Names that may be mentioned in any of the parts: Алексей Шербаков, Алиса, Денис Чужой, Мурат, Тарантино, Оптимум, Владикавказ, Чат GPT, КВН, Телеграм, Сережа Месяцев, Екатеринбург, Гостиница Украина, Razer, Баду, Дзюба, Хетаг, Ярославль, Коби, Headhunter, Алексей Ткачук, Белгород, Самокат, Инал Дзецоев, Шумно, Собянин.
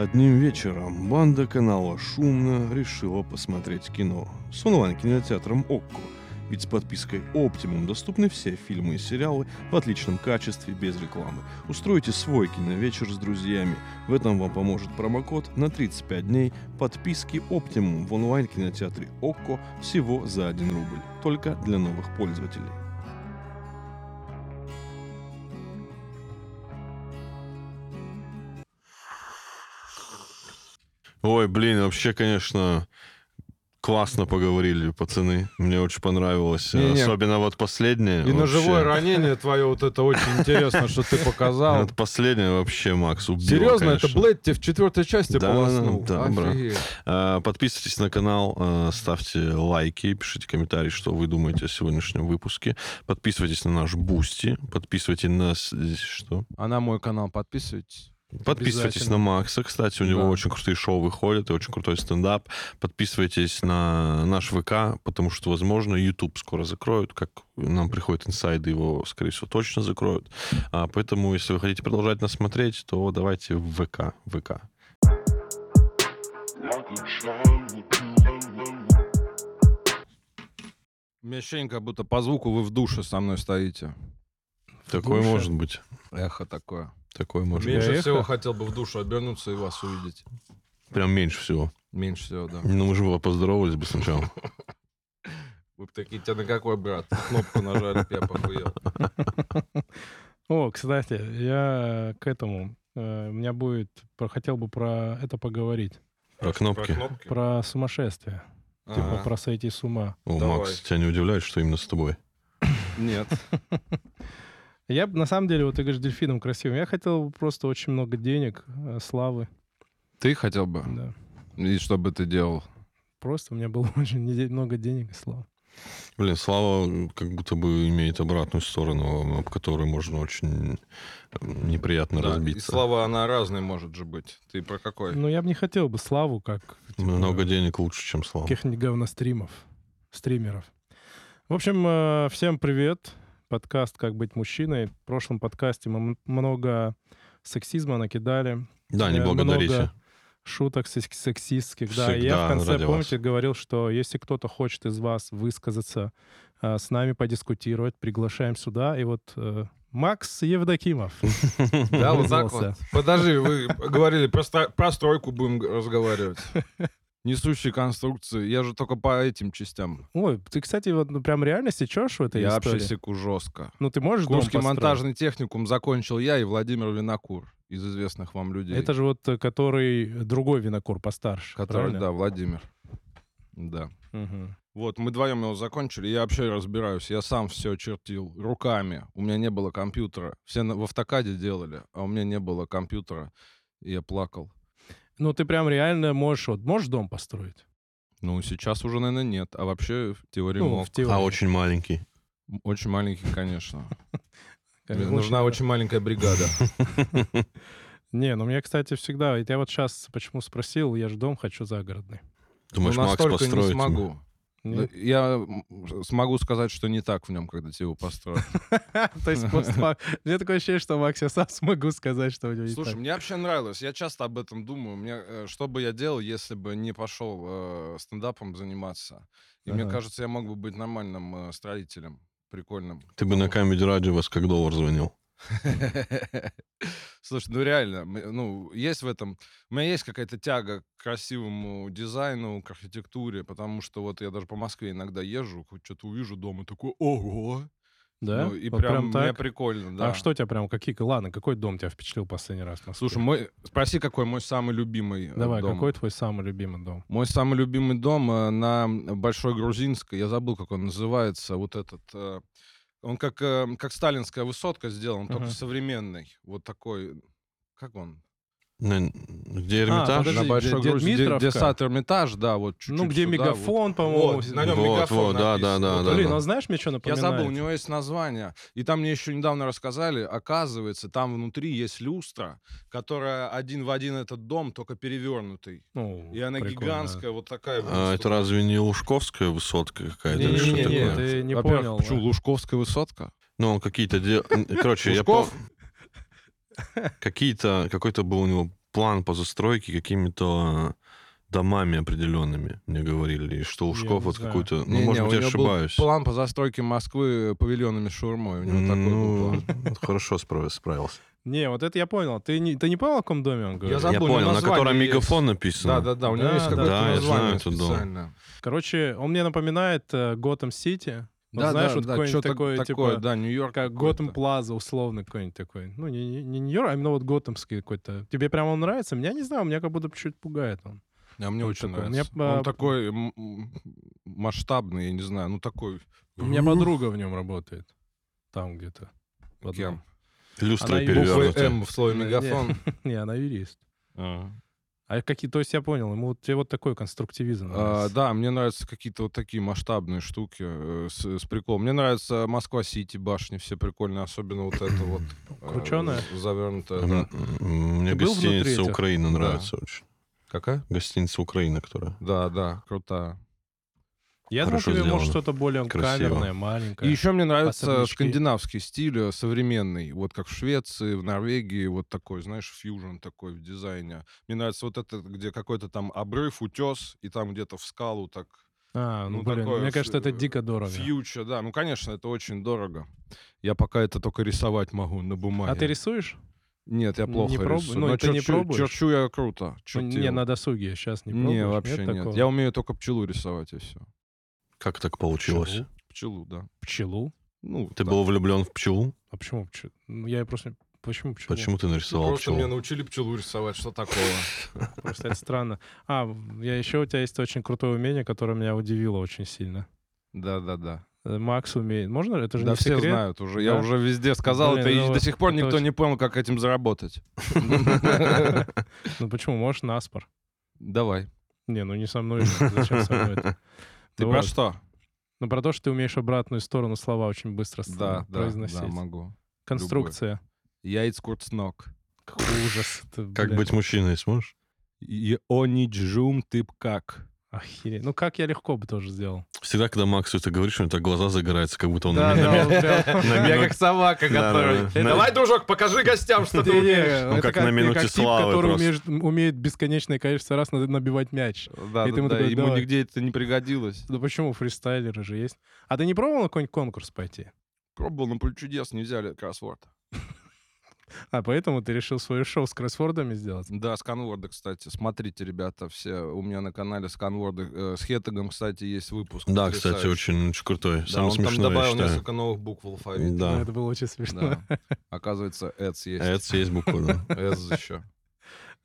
Одним вечером банда канала «Шумно» решила посмотреть кино с онлайн-кинотеатром «Окко», ведь с подпиской «Оптимум» доступны все фильмы и сериалы в отличном качестве, без рекламы. Устройте свой киновечер с друзьями. В этом вам поможет промокод на 35 дней подписки «Оптимум» в онлайн-кинотеатре «Окко» всего за 1 рубль. Только для новых пользователей. Ой, блин, вообще, конечно... Классно поговорили, пацаны. Мне очень понравилось. Не-не. Особенно вот последнее. И вообще. Ножевое ранение твое вот это очень интересно, что ты показал. Вот последнее вообще, Макс, убил. Серьезно, это Блэд тебе в 4-й части полоснул? Да, брат. Подписывайтесь на канал, ставьте лайки, пишите комментарии, что вы думаете о сегодняшнем выпуске. Подписывайтесь на наш Бусти. Подписывайтесь на... Что? А на мой канал подписывайтесь. Подписывайтесь на Макса, кстати, у него очень крутые шоу выходят, и очень крутой стендап. Подписывайтесь на наш ВК, потому что, возможно, Ютуб скоро закроют, как нам приходят инсайды, его, скорее всего, точно закроют. Поэтому, если вы хотите продолжать нас смотреть, то давайте в ВК. У меня ощущение, как будто по звуку вы в душе со мной стоите. Такое может быть. Эхо такое. Такое может быть. Меньше всего хотел бы в душу обернуться и вас увидеть. Прям меньше всего? Меньше всего, да. Ну, мы же было поздоровались бы сначала. Вы бы такие, тебя на какой, брат? Кнопку нажали, я похуел. О, кстати, я к этому. У меня будет... Хотел бы про это поговорить. Про кнопки? Про сумасшествие. Типа про сойти с ума. О, Макс, тебя не удивляет, что именно с тобой? Нет. Я бы, на самом деле, вот ты говоришь, дельфином красивым. Я хотел бы просто очень много денег, славы. Ты хотел бы? Да. И что бы ты делал? Просто у меня было очень много денег и славы. Блин, слава как будто бы имеет обратную сторону, об которой можно очень неприятно разбиться. И слава, она разной может же быть. Ты про какой? Ну, я бы не хотел бы славу как... Типа, много денег лучше, чем слава. Каких-нибудь говностримов, стримеров. В общем, всем привет. Подкаст «Как быть мужчиной». В прошлом подкасте мы много сексизма накидали. Да, не благодарите. Много шуток сексистских. Всегда, да, и я в конце, помните, говорил, что если кто-то хочет из вас высказаться, с нами подискутировать, приглашаем сюда. И вот Макс Евдокимов. Да, вот так вот. Подожди, вы говорили, про стройку будем разговаривать. Несущие конструкции. Я же только по этим частям. Ой, ты, кстати, вот прям реально сечешь в этой истории? Я вообще секу жестко. Ну, ты можешь дом построить? Курский монтажный техникум закончил я и Владимир Винокур из известных вам людей. Это же вот который другой Винокур постарше, который, правильно? Да, Владимир. Да. Угу. Вот, мы вдвоем его закончили. Я вообще разбираюсь. Я сам все чертил руками. У меня не было компьютера. Все в автокаде делали, а у меня не было компьютера. И я плакал. Ну, ты прям реально можешь... Вот, можешь дом построить? Ну, сейчас уже, наверное, нет. А вообще в теории мог. А очень маленький? Очень маленький, конечно. Нужна очень маленькая бригада. Не, ну, мне, кстати, всегда... Я вот сейчас почему спросил, я же дом хочу загородный. Думаешь, Макс построит? Настолько не смогу. Нет. Я смогу сказать, что не так в нем, когда тебе его построят. То есть просто... Мне такое ощущение, что, Макс, я сам смогу сказать, что у него не так. Слушай, мне вообще нравилось. Я часто об этом думаю. Что бы я делал, если бы не пошел стендапом заниматься? И мне кажется, я мог бы быть нормальным строителем. Прикольным. Ты бы на Камеди Радио вас как доллар звонил. Слушай, ну реально, ну, есть в этом... У меня есть какая-то тяга к красивому дизайну, к архитектуре, потому что вот я даже по Москве иногда езжу, что-то увижу дома, такой, ого! Да? Ну, и вот прям мне прикольно, да. А что тебя прям, какие... Ладно, какой дом тебя впечатлил последний раз в Москве? Слушай, спроси, какой мой самый любимый дом. Давай, какой твой самый любимый дом? Мой самый любимый дом на Большой Грузинской, я забыл, как он называется, вот этот... Он как сталинская высотка сделан, только современный. Вот такой... Как он? Где Эрмитаж? Подожди, на Большой Грузии. Где сад Эрмитаж, да, вот чуть-чуть. Ну, где сюда, Мегафон, вот, по-моему. Вот, на нем вот, Мегафон написан. Да, вот, да, блин, да. А знаешь, мне что напоминает? Я забыл, у него есть название. И там мне еще недавно рассказали, оказывается, там внутри есть люстра, которая один в один этот дом, только перевернутый. Ну, и она гигантская, вот такая. А это разве не Лужковская высотка какая-то? Нет, ты не понял. Почему Лужковская высотка? Ну, какие-то... Короче, я... Какой-то был у него план по застройке какими-то домами определенными, мне говорили, что Ушков вот какой-то... Ну, может быть, я ошибаюсь. План по застройке Москвы павильонами с шаурмой. У него такой был план. Хорошо справился. Не, вот это я понял. Ты не понял, о каком доме он говорит? Я понял, на котором Мегафон написано. Да, у него есть какое-то название специально. Короче, он мне напоминает Готэм-Сити. Да, знаешь, вот какой-нибудь такой, типа, да, Нью-Йорк, как Готэм-Плаза, условно какой-нибудь такой. Ну, не Нью-Йорк, а именно вот готэмский какой-то. Тебе прямо он нравится? Меня не знаю, меня как будто чуть-чуть пугает он. А мне очень нравится. Он такой масштабный, я не знаю, ну такой... У меня подруга в нем работает. Там где-то. Кем? Люстры перевернутые. Буквы «М» в слове «Мегафон». Не, она юрист. А какие, то есть я понял, ему тебе вот такой конструктивизм нравится. Да, мне нравятся какие-то вот такие масштабные штуки с приколом. Мне нравится Москва-Сити, башни все прикольные, особенно вот это вот. Крученая? Завернутая, да. Мне гостиница «Украина» нравится очень. Какая? Гостиница «Украина», которая. Да, крутая. Я думаю, тебе может что-то более камерное, маленькое. И еще мне нравится скандинавский стиль, современный. Вот как в Швеции, в Норвегии, вот такой, знаешь, фьюжн такой в дизайне. Мне нравится вот это, где какой-то там обрыв, утес, и там где-то в скалу так... мне кажется, это дико дорого. Фьючер, да. Ну, конечно, это очень дорого. Я пока это только рисовать могу на бумаге. А ты рисуешь? Нет, я плохо рисую. Но ты не пробуешь? Черчу я круто. Не, на досуге сейчас не пробуешь. Не, вообще нет. Я умею только пчелу рисовать, и все. Как так получилось? Пчелу, да. Пчелу? Ну, ты был влюблен в пчелу? А почему пчелу? Я просто... Почему пчелу? Почему ты нарисовал пчелу? Просто меня научили пчелу рисовать, что такого? Просто это странно. У тебя есть очень крутое умение, которое меня удивило очень сильно. Да. Макс умеет. Можно? Это же не секрет. Да, все знают уже. Я уже везде сказал это, и до сих пор никто не понял, как этим заработать. Ну почему? Можешь на спор? Давай. Не, не со мной. Зачем со мной это? Ты про что? Ну, про то, что ты умеешь обратную сторону слова очень быстро произносить. Да, могу. Конструкция. Яиц курцнок. Какой ужас. Как быть мужчиной сможешь? Иониджум тып как. Охереть. Ну, как я легко бы тоже сделал. Всегда, когда Максу это говоришь, у него так глаза загораются, как будто он... Я как собака, который... Давай, дружок, покажи гостям, что ты умеешь. Ну, как на минуте славы просто. Который умеет бесконечное количество раз набивать мяч. Да, ему нигде это не пригодилось. Ну, почему? Фристайлеры же есть. А ты не пробовал на какой-нибудь конкурс пойти? Пробовал, но «Поле чудес» не взяли кроссворд. А поэтому ты решил свое шоу с кроссвордами сделать? Да, сканворды, кстати. Смотрите, ребята, все у меня на канале сканворды. С Хетагом, кстати, есть выпуск. Да, потрясающий. Кстати, очень крутой. Самый смешной, я считаю. Он там добавил несколько новых букв в алфавите. Да. Это было очень смешно. Да. Оказывается, «эц» есть. «Эц» есть буква, да. «Эц» еще.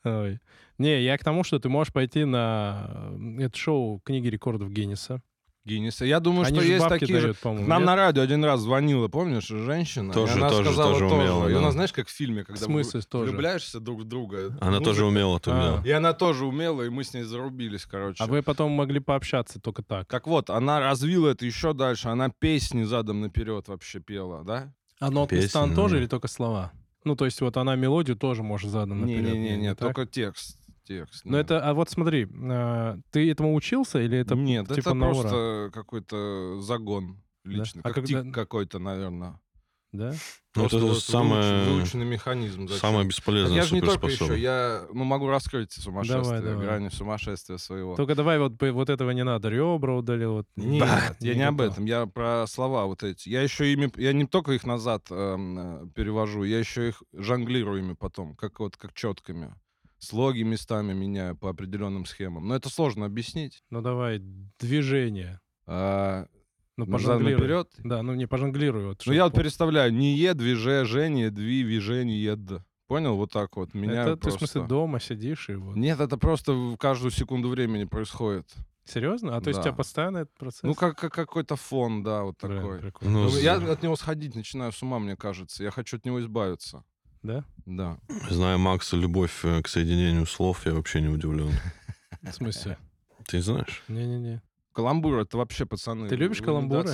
Ой. Не, я к тому, что ты можешь пойти на это шоу «Книги рекордов Гиннесса». Я думаю, они что есть такие дают, же... Нам нет? На радио один раз звонила, помнишь, женщина? Она тоже умела. И она, знаешь, как в фильме, когда влюбляешься друг в друга. Она тоже умела. И она тоже умела, и мы с ней зарубились, короче. А вы потом могли пообщаться только так. Так вот, она развила это еще дальше. Она песни задом наперед вообще пела, да? А нотный стан тоже или только слова? Ну, то есть вот она мелодию тоже может задом наперед. Не, только текст. Текст. Но это, вот смотри, ты этому учился или это нет, типа это просто какой-то загон личный, да? Тик какой-то, наверное. Да? Ну, это самое... Выученный механизм. Зачем? Самое бесполезное. Я же не только еще, я могу раскрыть сумасшествие, грани сумасшествия своего. Только давай вот этого не надо, ребра удалил. Вот. Нет, я не об этом, я про слова вот эти. Я еще ими, я не только их назад перевожу, я еще их жонглирую ими потом, как четками. Слоги местами меняю по определенным схемам. Но это сложно объяснить. Ну давай, движение. Пожонглируй. Наперед. Да, пожонглируй. Вот, я переставляю. Не е, движе, жене, дви, вижение, ед. Понял? Вот так вот. Меняю это просто. Ты, в смысле, дома сидишь и вот... Нет, это просто в каждую секунду времени происходит. Серьезно? А то есть у тебя постоянно этот процесс? Ну, как какой-то фон, да, вот такой. Прикольно. Я от него сходить начинаю с ума, мне кажется. Я хочу от него избавиться. Да? Да. Зная Макса, любовь к соединению слов, я вообще не удивлен. В смысле? Ты не знаешь? Не. Каламбур — это вообще, пацаны... Ты любишь каламбуры?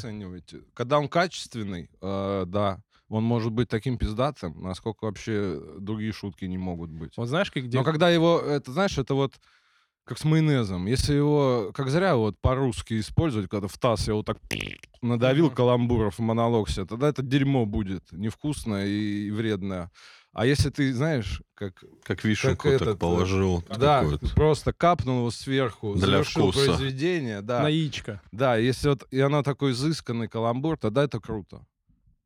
Когда он качественный, да, он может быть таким пиздатым, насколько вообще другие шутки не могут быть. Вот знаешь, как где... Но когда его, это знаешь, это вот как с майонезом. Если его, как зря вот по-русски использовать, когда в таз я вот так надавил каламбуров в монолог себе, тогда это дерьмо будет невкусное и вредное. А если ты, знаешь, как вишенку как так положил, да, просто капнул его сверху, завершил произведение, да, на яичко. Да, если вот и оно такой изысканный каламбур, тогда это круто.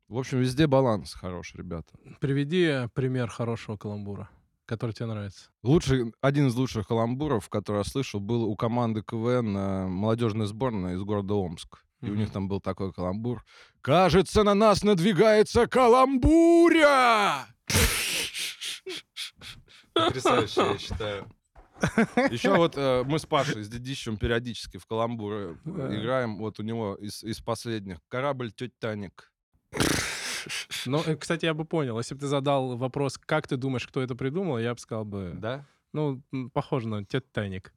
В общем, везде баланс хороший, ребята. Приведи пример хорошего каламбура, который тебе нравится. Один из лучших каламбуров, который я слышал, был у команды КВН молодежной сборной из города Омск. И у них там был такой каламбур. «Кажется, на нас надвигается каламбуря!» Потрясающе, я считаю. Еще вот мы с Пашей, с Дедищем периодически в каламбуры играем. Вот у него из последних «Корабль тетя Таник». Ну, кстати, я бы понял. Если бы ты задал вопрос, как ты думаешь, кто это придумал, я бы сказал бы... Да? Ну, похоже на тетя Таник.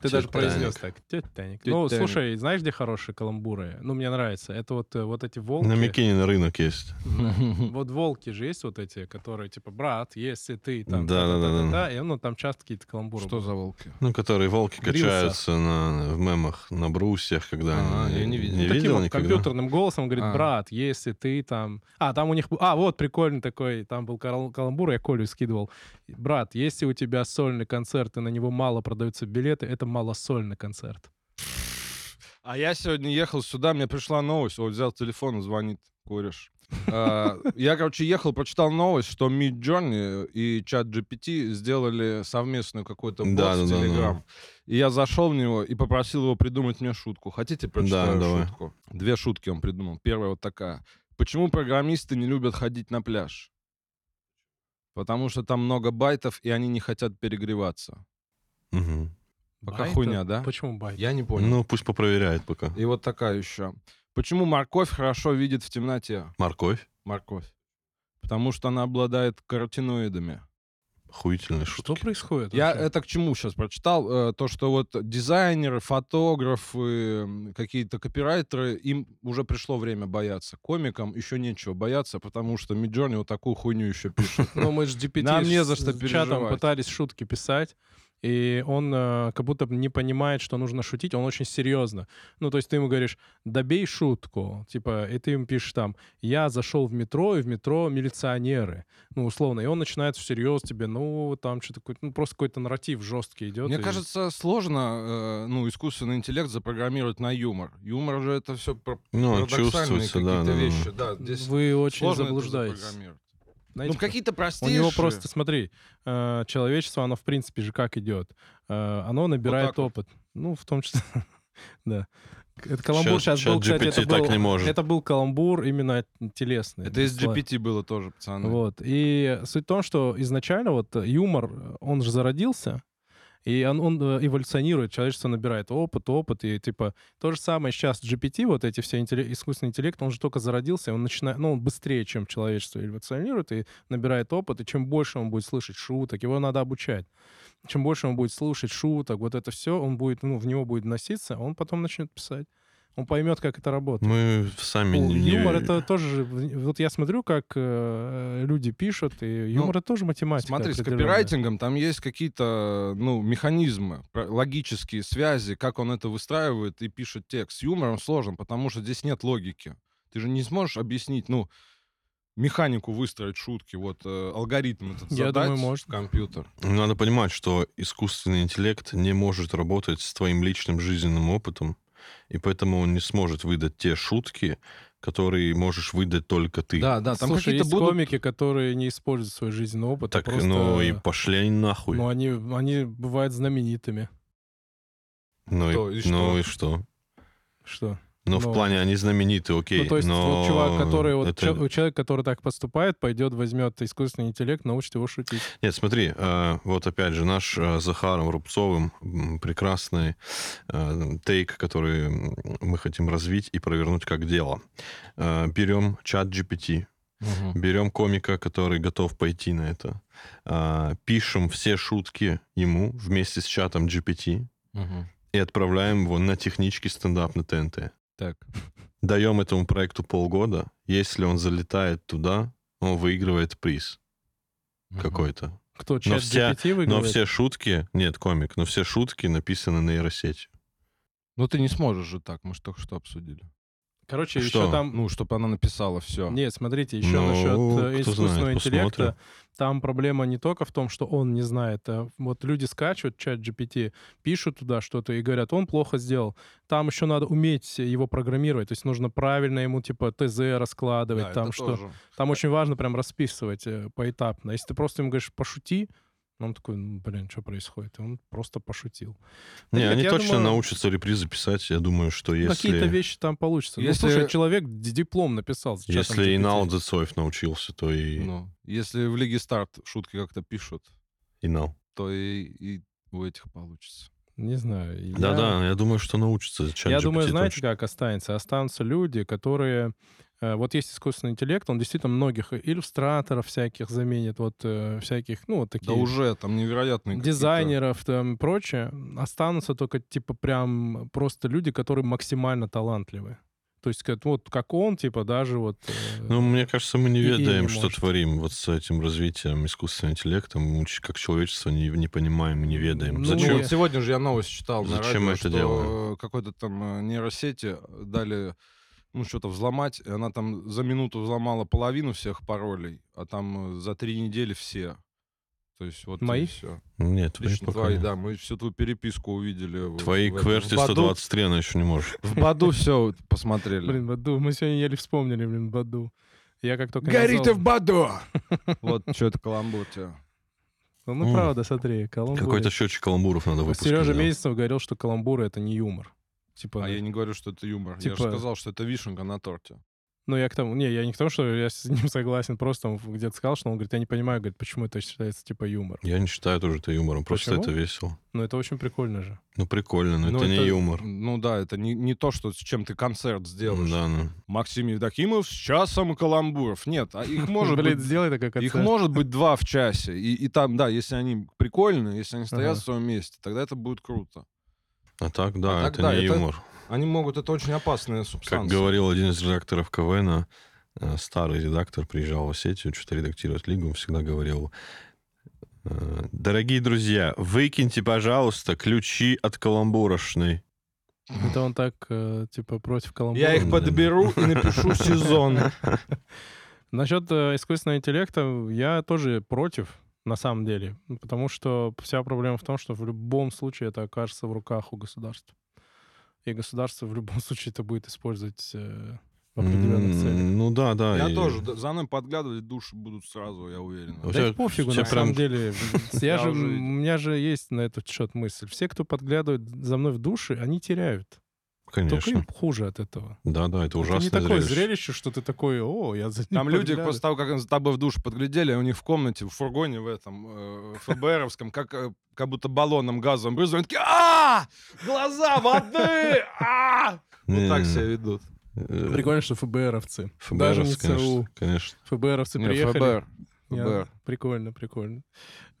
Ты даже произнес так. Тетя Таник. Ну, слушай, знаешь, где хорошие каламбуры? Ну, мне нравится. Это вот эти волки. На Микинино рынок есть. Вот волки же есть вот эти, которые типа, брат, если ты там... Да-да-да. И ну, там часто какие-то каламбуры. Что за волки? Ну, которые волки качаются в мемах на брусьях, когда они... Я не видел. Таким компьютерным голосом говорит, брат, если ты там... А, там у них... А, вот прикольный такой, там был каламбур, я Колю скидывал. Брат, если у тебя сольный концерт, и на него мало продаются билеты, это малосольный концерт. А я сегодня ехал сюда, мне пришла новость. Вот взял телефон, звонит кореш. Я, короче, ехал, прочитал новость, что Midjourney и Чат GPT сделали совместную какой-то бот с Телеграм. И я зашел в него и попросил его придумать мне шутку. Хотите, прочитаю шутку? Две шутки он придумал. Первая вот такая. Почему программисты не любят ходить на пляж? Потому что там много байтов, и они не хотят перегреваться. Угу. Пока байт? Хуйня, да? Почему байт? Я не понял. Ну, пусть попроверяет пока. И вот такая еще. Почему морковь хорошо видит в темноте? Морковь? Морковь. Потому что она обладает каротиноидами. Охуительные шутки. Что происходит? Я это к чему сейчас прочитал? То, что вот дизайнеры, фотографы, какие-то копирайтеры, им уже пришло время бояться. Комикам еще нечего бояться, потому что Midjourney вот такую хуйню еще пишет. Ну, мы же GPT нам не за что переживать. Чатом пытались шутки писать. И он как будто не понимает, что нужно шутить, он очень серьезно. Ну, то есть ты ему говоришь, добей шутку, типа, и ты ему пишешь там, я зашел в метро, и в метро милиционеры, ну, условно. И он начинает всерьез тебе, ну, там что-то, ну, просто какой-то нарратив жесткий идет. Мне кажется, сложно, искусственный интеллект запрограммировать на юмор. Юмор же это все парадоксальные какие-то вещи. Да, здесь вы очень заблуждаетесь. Знаете, какие-то простейшие. У него просто, смотри, человечество, оно в принципе же как идет. Оно набирает вот опыт. Ну, в том числе, да. Это каламбур сейчас был, кстати, это был каламбур именно телесный. Это из GPT было тоже, пацаны. Вот. И суть в том, что изначально вот юмор, он же зародился, и он эволюционирует, человечество набирает опыт, и типа то же самое сейчас GPT, вот эти все искусственный интеллект, он же только зародился, и он начинает, он быстрее, чем человечество эволюционирует, и набирает опыт, и чем больше он будет слышать шуток, его надо обучать. Чем больше он будет слушать шуток, вот это все, он будет, в него будет носиться, он потом начнет писать. Он поймет, как это работает. Мы сами не... Юмор — это тоже... Вот я смотрю, как люди пишут, и юмор — это тоже математика. Смотри, с копирайтингом там есть какие-то, механизмы, логические связи, как он это выстраивает и пишет текст. С юмором сложно, потому что здесь нет логики. Ты же не сможешь объяснить, механику выстроить шутки, алгоритм этот задать в компьютер. Надо понимать, что искусственный интеллект не может работать с твоим личным жизненным опытом, и поэтому он не сможет выдать те шутки, которые можешь выдать только ты. Да, там слушай, какие-то есть комики, которые не используют свой жизненный опыт. Так, просто, и пошли они нахуй. Ну, они бывают знаменитыми. Что? Но в плане они знамениты, окей. Ну, то есть человек, который так поступает, пойдет, возьмет искусственный интеллект, научит его шутить. Нет, смотри, вот опять же наш с Захаром Рубцовым прекрасный тейк, который мы хотим развить и провернуть как дело. Берем Чат GPT, берем комика, который готов пойти на это, пишем все шутки ему вместе с Чатом GPT и отправляем его на технический стендап на ТНТ. Так. Даем этому проекту полгода. Если он залетает туда, он выигрывает приз какой-то. Кто, Чат GPT выигрывает? Но все шутки... Нет, комик. Но все шутки написаны на нейросети. Но ты не сможешь же так. Мы же только что обсудили. Короче, что? Еще там... Ну, чтобы она написала все. Нет, смотрите, еще насчет искусственного интеллекта. Там проблема не только в том, что он не знает. Вот люди скачивают чат GPT, пишут туда что-то и говорят, он плохо сделал. Там еще надо уметь его программировать. То есть нужно правильно ему, типа, ТЗ раскладывать. Да, там что... там очень важно прям расписывать поэтапно. Если ты просто ему говоришь «пошути», он такой, ну, блин, что происходит? И он просто пошутил. Не, так, они точно научатся репризы писать, я думаю, что если... Какие-то вещи там получатся. Если... Ну, слушай, человек диплом написал. Если Инал Дзецоев научился, то и... Ну, если в Лиге Старт шутки как-то пишут, Инал, то и у этих получится. Не знаю. Да-да, я думаю, что научится. Я думаю, знаете, точно. Как останется? Останутся люди, которые... Вот есть искусственный интеллект, он действительно многих иллюстраторов всяких заменит, вот всяких, ну, вот такие... Да уже, там невероятные дизайнеров, там, прочее. Останутся только, типа, прям просто люди, которые максимально талантливы. То есть, вот как он, типа, даже вот... Ну, мне кажется, мы не ведаем, что творим вот с этим развитием искусственного интеллекта. Мы как человечество не понимаем и не ведаем. Ну, зачем? Вот сегодня же я новость читал на радио, что какой-то там нейросети дали... ну, что-то взломать. Она там за минуту взломала половину всех паролей, а там за 3 недели все. То есть вот... Мои? Все. Нет, лично твои, да. Мы всю твою переписку увидели. Твои кверти 123 она еще не может. В Баду все посмотрели. Блин, Баду. Мы сегодня еле вспомнили, блин, Баду. Я как только... Гори ты в Баду! Вот что это каламбур тебя. Ну, правда, смотри, каламбур... Какой-то счетчик каламбуров надо выпустить. Сережа Месяцев говорил, что каламбуры — это не юмор. Типа, я не говорю, что это юмор. Типа... Я же сказал, что это вишенка на торте. Ну, я к тому... Не, я не к тому, что я с ним согласен. Просто он где-то сказал, что он говорит, я не понимаю, говорит, почему это считается, типа, юмором. Я не считаю тоже это юмором. Просто почему? Это весело. Ну, это очень прикольно же. Ну, прикольно, но это не юмор. Ну, да, это не то, что, с чем ты концерт сделаешь. Да, ну. Максим Евдокимов с часом каламбуров. Нет, а их может быть... сделай такой концерт. Их может быть 2 в часе. И там, да, если они прикольные, если они стоят в своем месте, тогда это будет круто. А так, да, это не юмор. Они могут... Это очень опасная субстанция. Как говорил один из редакторов КВН, старый редактор приезжал в Осетию, что-то редактировать лигу, он всегда говорил: дорогие друзья, выкиньте, пожалуйста, ключи от каламбурошной. Это он так, типа, против каламбура. Я их подберу и напишу сезон. Насчет искусственного интеллекта я тоже против. На самом деле. Потому что вся проблема в том, что в любом случае это окажется в руках у государства. И государство в любом случае это будет использовать в определенных целях. Ну да, да. Я тоже. За нами подглядывать души будут сразу, я уверен. Да и пофигу, на самом деле. У меня же есть на этот счет мысль. Все, кто подглядывает за мной в души, они теряют. Конечно. Только им хуже от этого. Да-да, это ужасное зрелище. Это не такое зрелище, что ты такой, о, я за ним там люди, после того, как за тобой в душ подглядели, у них в комнате, в фургоне в этом, ФБРовском, как будто баллоном газовым брызнули, они такие, а глаза воды, а вот так себя ведут. Прикольно, что ФБРовцы. Даже не ЦУ. Конечно. ФБРовцы приехали. Я... Прикольно, прикольно.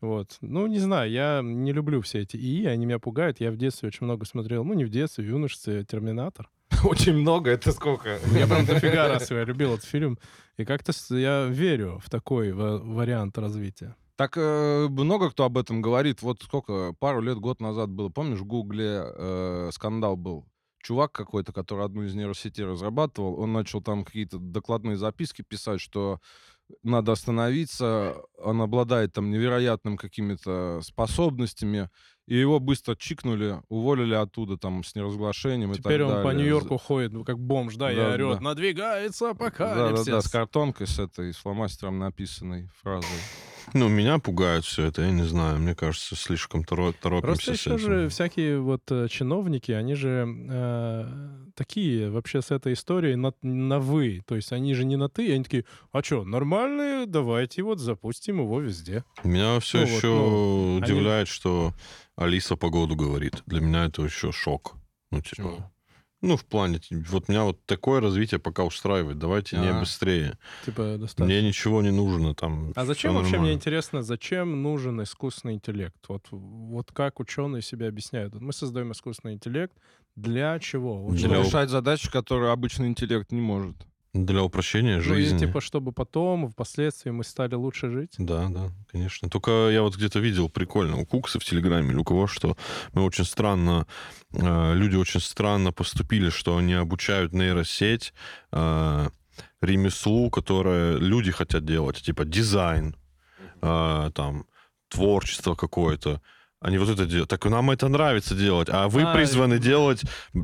Вот. Ну, не знаю, я не люблю все эти ИИ, они меня пугают. Я в детстве очень много смотрел, ну, не в детстве, в юношестве, «Терминатор». Очень много? Это сколько? Я прям дофига раз я любил этот фильм. И как-то я верю в такой вариант развития. Так много кто об этом говорит. Вот сколько, пару лет, год назад было. Помнишь, в Гугле скандал был? Чувак какой-то, который одну из нейросетей разрабатывал, он начал там какие-то докладные записки писать, что надо остановиться, он обладает там невероятным какими-то способностями, и его быстро чикнули, уволили оттуда там с неразглашением и так далее. Теперь он по Нью-Йорку ходит, как бомж, да, и орет, надвигается апокалипсис. Да-да-да, с картонкой с этой, с фломастером написанной фразой. Ну, меня пугает все это, я не знаю, мне кажется, слишком торопимся. Просто еще же всякие вот чиновники, они же такие вообще с этой историей на «вы», то есть они же не на «ты», они такие, а что, нормальные, давайте вот запустим его везде. Меня все еще удивляет, что Алиса погоду говорит. Для меня это еще шок. Ну, типа... Почему? Ну, в плане, вот меня вот такое развитие пока устраивает. Давайте не быстрее. Типа, достаточно. Мне ничего не нужно там. А зачем вообще, мне интересно, зачем нужен искусственный интеллект? Вот как ученые себе объясняют. Вот мы создаем искусственный интеллект для чего? Для решать задачи, которые обычный интеллект не может. Для упрощения жизни. Ну, и, типа, чтобы потом, впоследствии мы стали лучше жить. Да, да, конечно. Только я вот где-то видел прикольно у Кукса в Телеграме или у кого что, мы очень странно, люди очень странно поступили, что они обучают нейросеть ремеслу, которое люди хотят делать, типа дизайн, там, творчество какое-то. Они вот это делают. Так нам это нравится делать. А вы призваны делать,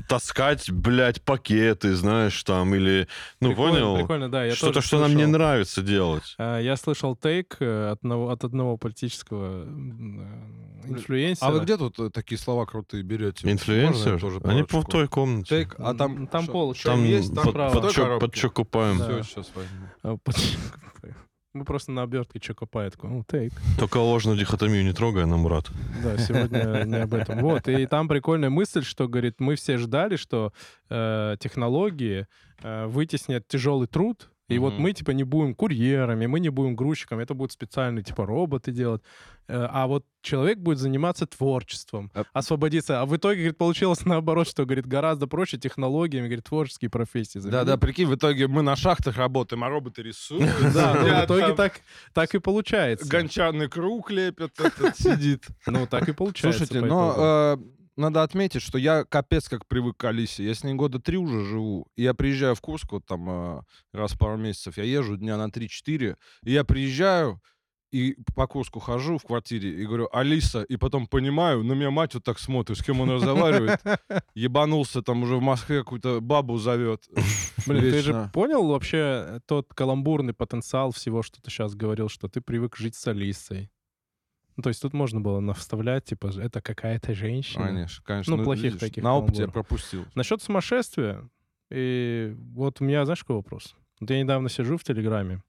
таскать, блядь, пакеты, знаешь, там, или... Ну, прикольно, понял? Прикольно, да. Я что-то, что слышал, нам не нравится делать. Я слышал тейк от одного политического инфлюенсера. А вы где тут такие слова крутые берете? Инфлюенсер? Они в той комнате. Тейк, а там пол. Там есть, там под чё купаем. Все, сейчас возьму. Под чё купаем. Мы просто на обертке что копает. Ну, тейк. Только ложную дихотомию не трогай, нам, брат. Да, сегодня не об этом. Вот, и там прикольная мысль, что, говорит, мы все ждали, что технологии вытеснят тяжелый труд, и вот мы, типа, не будем курьерами, мы не будем грузчиками, это будут специальные, типа, роботы делать. А вот человек будет заниматься творчеством, освободиться. А в итоге, говорит, получилось наоборот, что, говорит, гораздо проще технологиями, говорит, творческие профессии. Да-да, прикинь, в итоге мы на шахтах работаем, а роботы рисуют. Да, в итоге так и получается. Гончарный круг лепят, сидит. Ну, так и получается. Слушайте, но... Надо отметить, что я капец как привык к Алисе. Я с ней года 3 уже живу. И я приезжаю в Курск, вот там раз в пару месяцев. Я езжу дня на 3-4. И я приезжаю и по Курску хожу в квартире и говорю: Алиса. И потом понимаю, на меня мать вот так смотрит, с кем он разговаривает. Ебанулся, там уже в Москве какую-то бабу зовет. Блин, ты же понял вообще тот каламбурный потенциал всего, что ты сейчас говорил, что ты привык жить с Алисой? Ну, то есть тут можно было вставлять, типа, это какая-то женщина. Конечно. Ну, плохих видишь, таких. На опыте я пропустил. Насчет сумасшествия. И вот у меня, знаешь, какой вопрос? Вот я недавно сижу в Телеграме,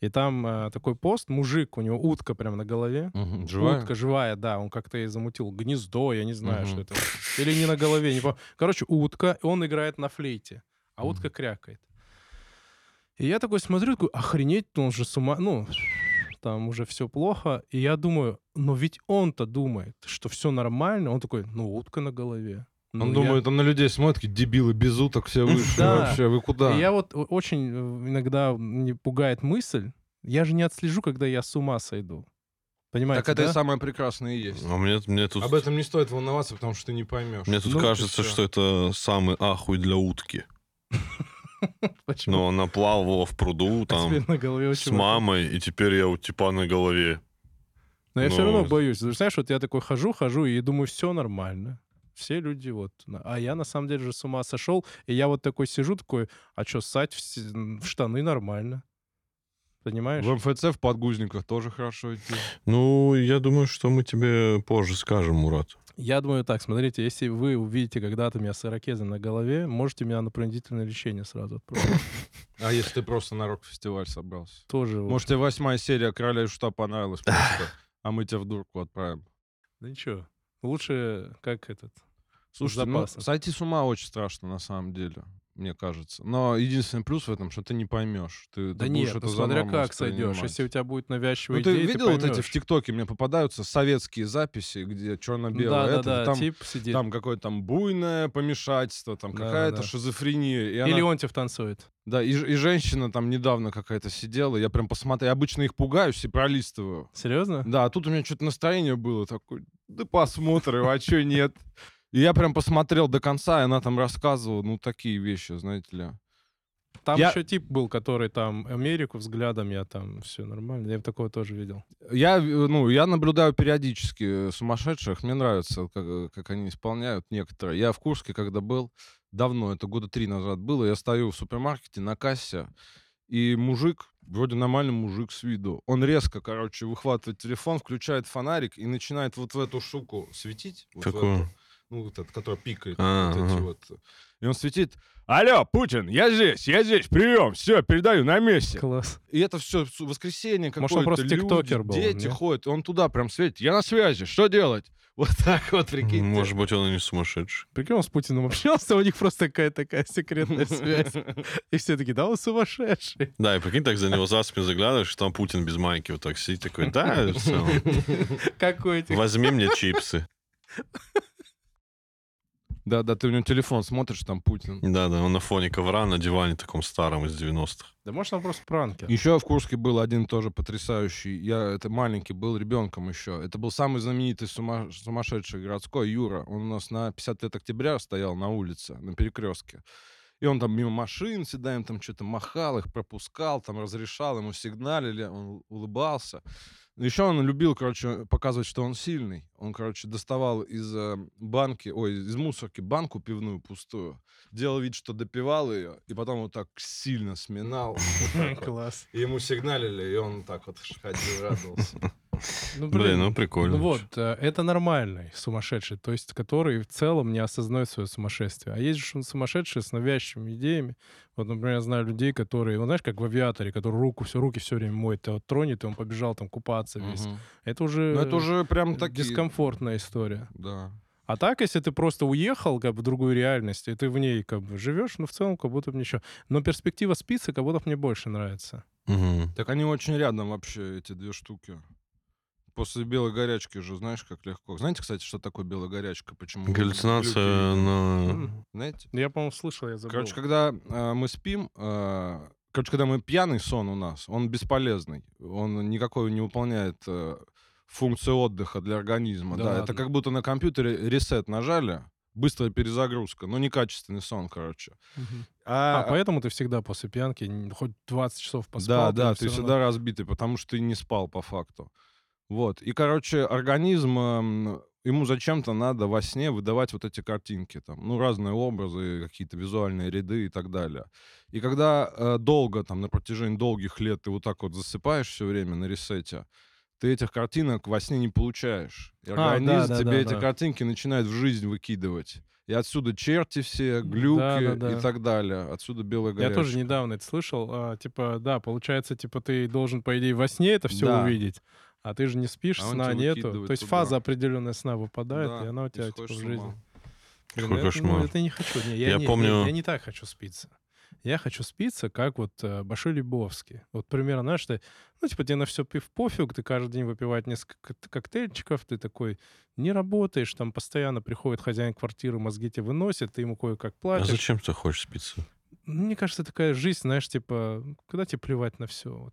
и там такой пост, мужик, у него утка прям на голове. Угу. Живая? Утка живая, да. Он как-то и замутил гнездо, я не знаю, что это. Или не на голове. Не помню. Короче, утка, он играет на флейте, а утка крякает. И я такой смотрю, такой, охренеть, он же с ума... Ну... там уже все плохо, и я думаю, но ведь он-то думает, что все нормально, он такой, ну, утка на голове. Он думает, он на людей смотрит, такие дебилы без уток все вышли вообще, вы куда? Я вот очень иногда не пугает мысль, я же не отслежу, когда я с ума сойду. Понимаете, так это и самое прекрасное и есть. А мне тут... Об этом не стоит волноваться, потому что ты не поймешь. Мне тут кажется, что это самый ахуй для утки. Почему? Но она плавала в пруду там с мамой, и теперь я у типа на голове. Но я все равно боюсь. Знаешь, вот я такой хожу, и думаю, все нормально. Все люди вот... А я на самом деле же с ума сошел, и я вот такой сижу, такой, а что, ссать в штаны нормально? Понимаешь? В МФЦ в подгузниках тоже хорошо идти. Ну, я думаю, что мы тебе позже скажем, Мурат. Я думаю так, смотрите, если вы увидите когда-то меня с ирокезом на голове, можете меня на принудительное лечение сразу отправить. А если ты просто на рок-фестиваль собрался? Тоже. Может, тебе 8-я серия «Короля и Шута» понравилась просто, а мы тебя в дурку отправим. Да ничего, лучше как этот... Слушай, ну, сойти с ума очень страшно на самом деле, мне кажется. Но единственный плюс в этом, что ты не поймешь. Ты будешь это смотря как сойдешь. Если у тебя будет навязчивая идея, ты видел вот эти в ТикТоке, мне попадаются советские записи, где черно-белое. Да, тип сидит. Там какое-то там буйное помешательство, там какая-то шизофрения. И Леонтьев танцует. Да, и женщина там недавно какая-то сидела, я прям посмотрел, я обычно их пугаюсь и пролистываю. Серьезно? Да, а тут у меня что-то настроение было такое, да посмотрим, а что нет? И я прям посмотрел до конца, и она там рассказывала, ну, такие вещи, знаете ли. Там еще тип был, который там Америку взглядом, я там, все нормально, я такого тоже видел. Я наблюдаю периодически сумасшедших, мне нравится, как они исполняют некоторые. Я в Курске, когда был, давно, это года 3 назад было, я стою в супермаркете на кассе, и мужик, вроде нормальный мужик с виду, он резко, короче, выхватывает телефон, включает фонарик и начинает вот в эту штуку светить. Какую? Ну, вот этот, который пикает. Вот эти вот. И он светит. Алло, Путин, я здесь, прием, все, передаю, на месте. Класс. И это все воскресенье какое-то. Может, он просто тиктокер был. Дети ходят, он туда прям светит. Я на связи, что делать? Вот так вот, прикинь. Может быть, он и не сумасшедший. Прикинь, он с Путиным общался, у них просто какая-то такая секретная связь. И все такие, да, он сумасшедший. Да, и прикинь, так за него за спину заглядываешь, что там Путин без майки вот так сидит, такой, да, все. Возьми мне чипсы. Да, ты у него телефон смотришь, там Путин. Да, он на фоне ковра, на диване таком старом из 90-х. Да может, он просто пранки. Еще в Курске был один тоже потрясающий. Это маленький был, ребенком еще. Это был самый знаменитый сумасшедший городской Юра. Он у нас на 50 лет октября стоял на улице, на перекрестке. И он там мимо машин всегда им там что-то махал, их пропускал, там разрешал, ему сигналили, он улыбался. Еще он любил, показывать, что он сильный. Он, доставал из банки, из мусорки банку пивную пустую, делал вид, что допивал ее, и потом вот так сильно сминал. Класс. И ему сигналили, и он так вот ходил, радовался. Ну, прикольно. Вот, это нормальный сумасшедший, то есть который в целом не осознает свое сумасшествие. А есть же сумасшедшие с навязчивыми идеями. Вот, например, я знаю людей, которые, знаешь, как в «Авиаторе», который руки все время моет, ты вот тронет, и он побежал там купаться весь. Угу. Это уже прям такие... дискомфортная история. Да. А так, если ты просто уехал в другую реальность, и ты в ней живешь, в целом как будто бы ничего. Но перспектива спицы как будто бы мне больше нравится. Угу. Так они очень рядом вообще, эти две штуки. После белой горячки же, знаешь, как легко. Знаете, кстати, что такое белая горячка? Почему? Галлюцинация на... Знаете? Я, по-моему, слышал, я забыл. Когда мы спим... когда мы пьяный сон у нас, он бесполезный. Он никакой не выполняет функцию отдыха для организма. Да. Это как будто на компьютере ресет нажали, быстрая перезагрузка, но некачественный сон, Угу. А поэтому ты всегда после пьянки хоть 20 часов поспал. Да, ты всегда разбитый, потому что ты не спал по факту. Вот. И, организм, ему зачем-то надо во сне выдавать вот эти картинки, там, разные образы, какие-то визуальные ряды и так далее. И когда долго, на протяжении долгих лет ты вот так вот засыпаешь все время на ресете, ты этих картинок во сне не получаешь. И организм эти картинки начинает в жизнь выкидывать. И отсюда черти все, глюки и так далее. Отсюда белая горячка. Я тоже недавно это слышал. Ты должен, по идее, во сне это все увидеть. А ты же не спишь, сна нету. То есть фаза определенная сна выпадает, и она у тебя в жизни. Какой кошмар. Это не хочу. Я не так хочу спиться. Я хочу спиться, как Большой Лебовский. Примерно, знаешь, ты, тебе на все пофиг, ты каждый день выпиваешь несколько коктейльчиков, ты такой не работаешь, там постоянно приходит хозяин квартиры, мозги тебе выносят, ты ему кое-как платишь. А зачем ты хочешь спиться? Мне кажется, такая жизнь, знаешь, когда тебе плевать на все,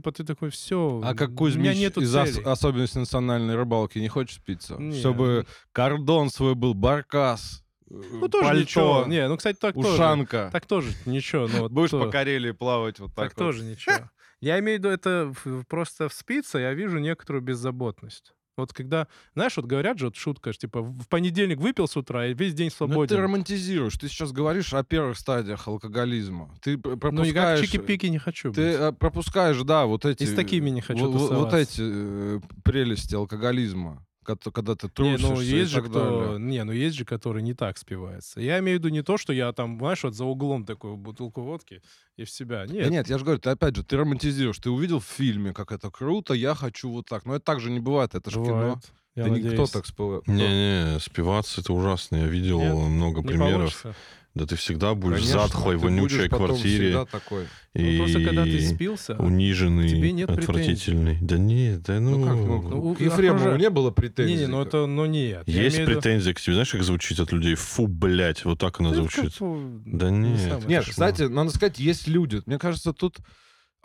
ты такой, все, а как Кузьмич из особенности национальной рыбалки не хочешь спиться? Нет. Чтобы кордон свой был, баркас, тоже пальто, ничего. Не, кстати, так ушанка. Тоже. Так тоже ничего. Будешь по Карелии плавать так тоже ничего. Я имею в виду, это просто в спице я вижу некоторую беззаботность. Когда, знаешь, говорят же, шутка, в понедельник выпил с утра, и весь день свободен. Но ты романтизируешь, ты сейчас говоришь о первых стадиях алкоголизма. Ты пропускаешь... Ну, я как чики-пики не хочу. Ты пропускаешь, вот эти... И с такими не хочу тусоваться. Вот эти прелести алкоголизма, когда ты трусишься и так далее. Есть же, которые не так спиваются. Я имею в виду не то, что я там, за углом такую бутылку водки и в себя. Нет. Да нет, я же говорю, ты романтизируешь. Ты увидел в фильме, как это круто, я хочу так. Но это так же не бывает, это же кино. Да никто так спивает. Не, спиваться это ужасно. Я видел много примеров. Получится. Да ты всегда будешь в затхлой, вонючей квартире. Такой. И просто когда ты спился, униженный, тебе нет отвратительный. Претензий. Да нет, Ефремову не было претензий. Нет. Есть претензии к тебе. Знаешь, как звучит от людей? Фу, блядь, вот так она звучит. Да нет. Нет, кстати, надо сказать, есть люди. Мне кажется, тут...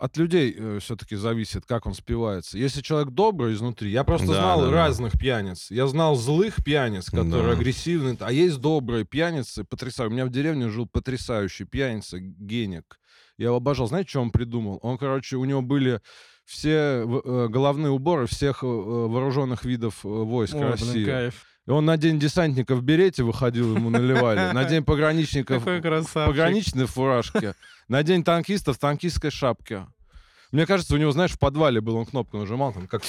От людей все-таки зависит, как он спивается. Если человек добрый изнутри... Я просто знал разных пьяниц. Я знал злых пьяниц, которые агрессивны. А есть добрые пьяницы, потрясающие. У меня в деревне жил потрясающий пьяница, Геник. Я его обожал. Знаете, что он придумал? Он, у него были все головные уборы всех вооруженных видов войск России. Кайф. И он на день десантника в берете выходил, ему наливали. На день пограничников в пограничной фуражке. На день танкистов в танкистской шапке. Мне кажется, у него, знаешь, в подвале был, он кнопку нажимал, там как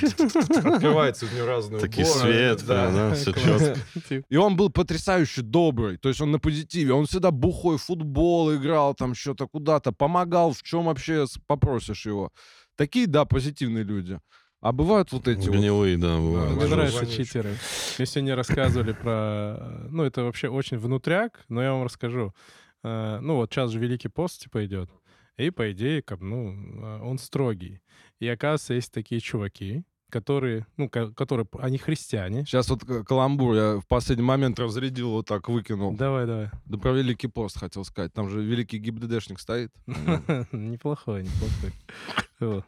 открывается у него разные уборы. Такие свет, все четко. И он был потрясающе добрый, то есть он на позитиве. Он всегда бухой, футбол играл, там что-то куда-то, помогал, в чем вообще попросишь его. Такие, позитивные люди. А бывают эти... Гнилые, бывают. Мне нравятся читеры. Мне сегодня рассказывали про... это вообще очень внутряк, но я вам расскажу. Сейчас же Великий пост, идет. И, по идее, он строгий. И, оказывается, есть такие чуваки, которые, ну, которые, они христиане. Сейчас вот каламбур я в последний момент разрядил, вот так выкинул. Давай, давай. Да про Великий пост хотел сказать. Там же великий ГИБДДшник стоит. Неплохой, неплохой.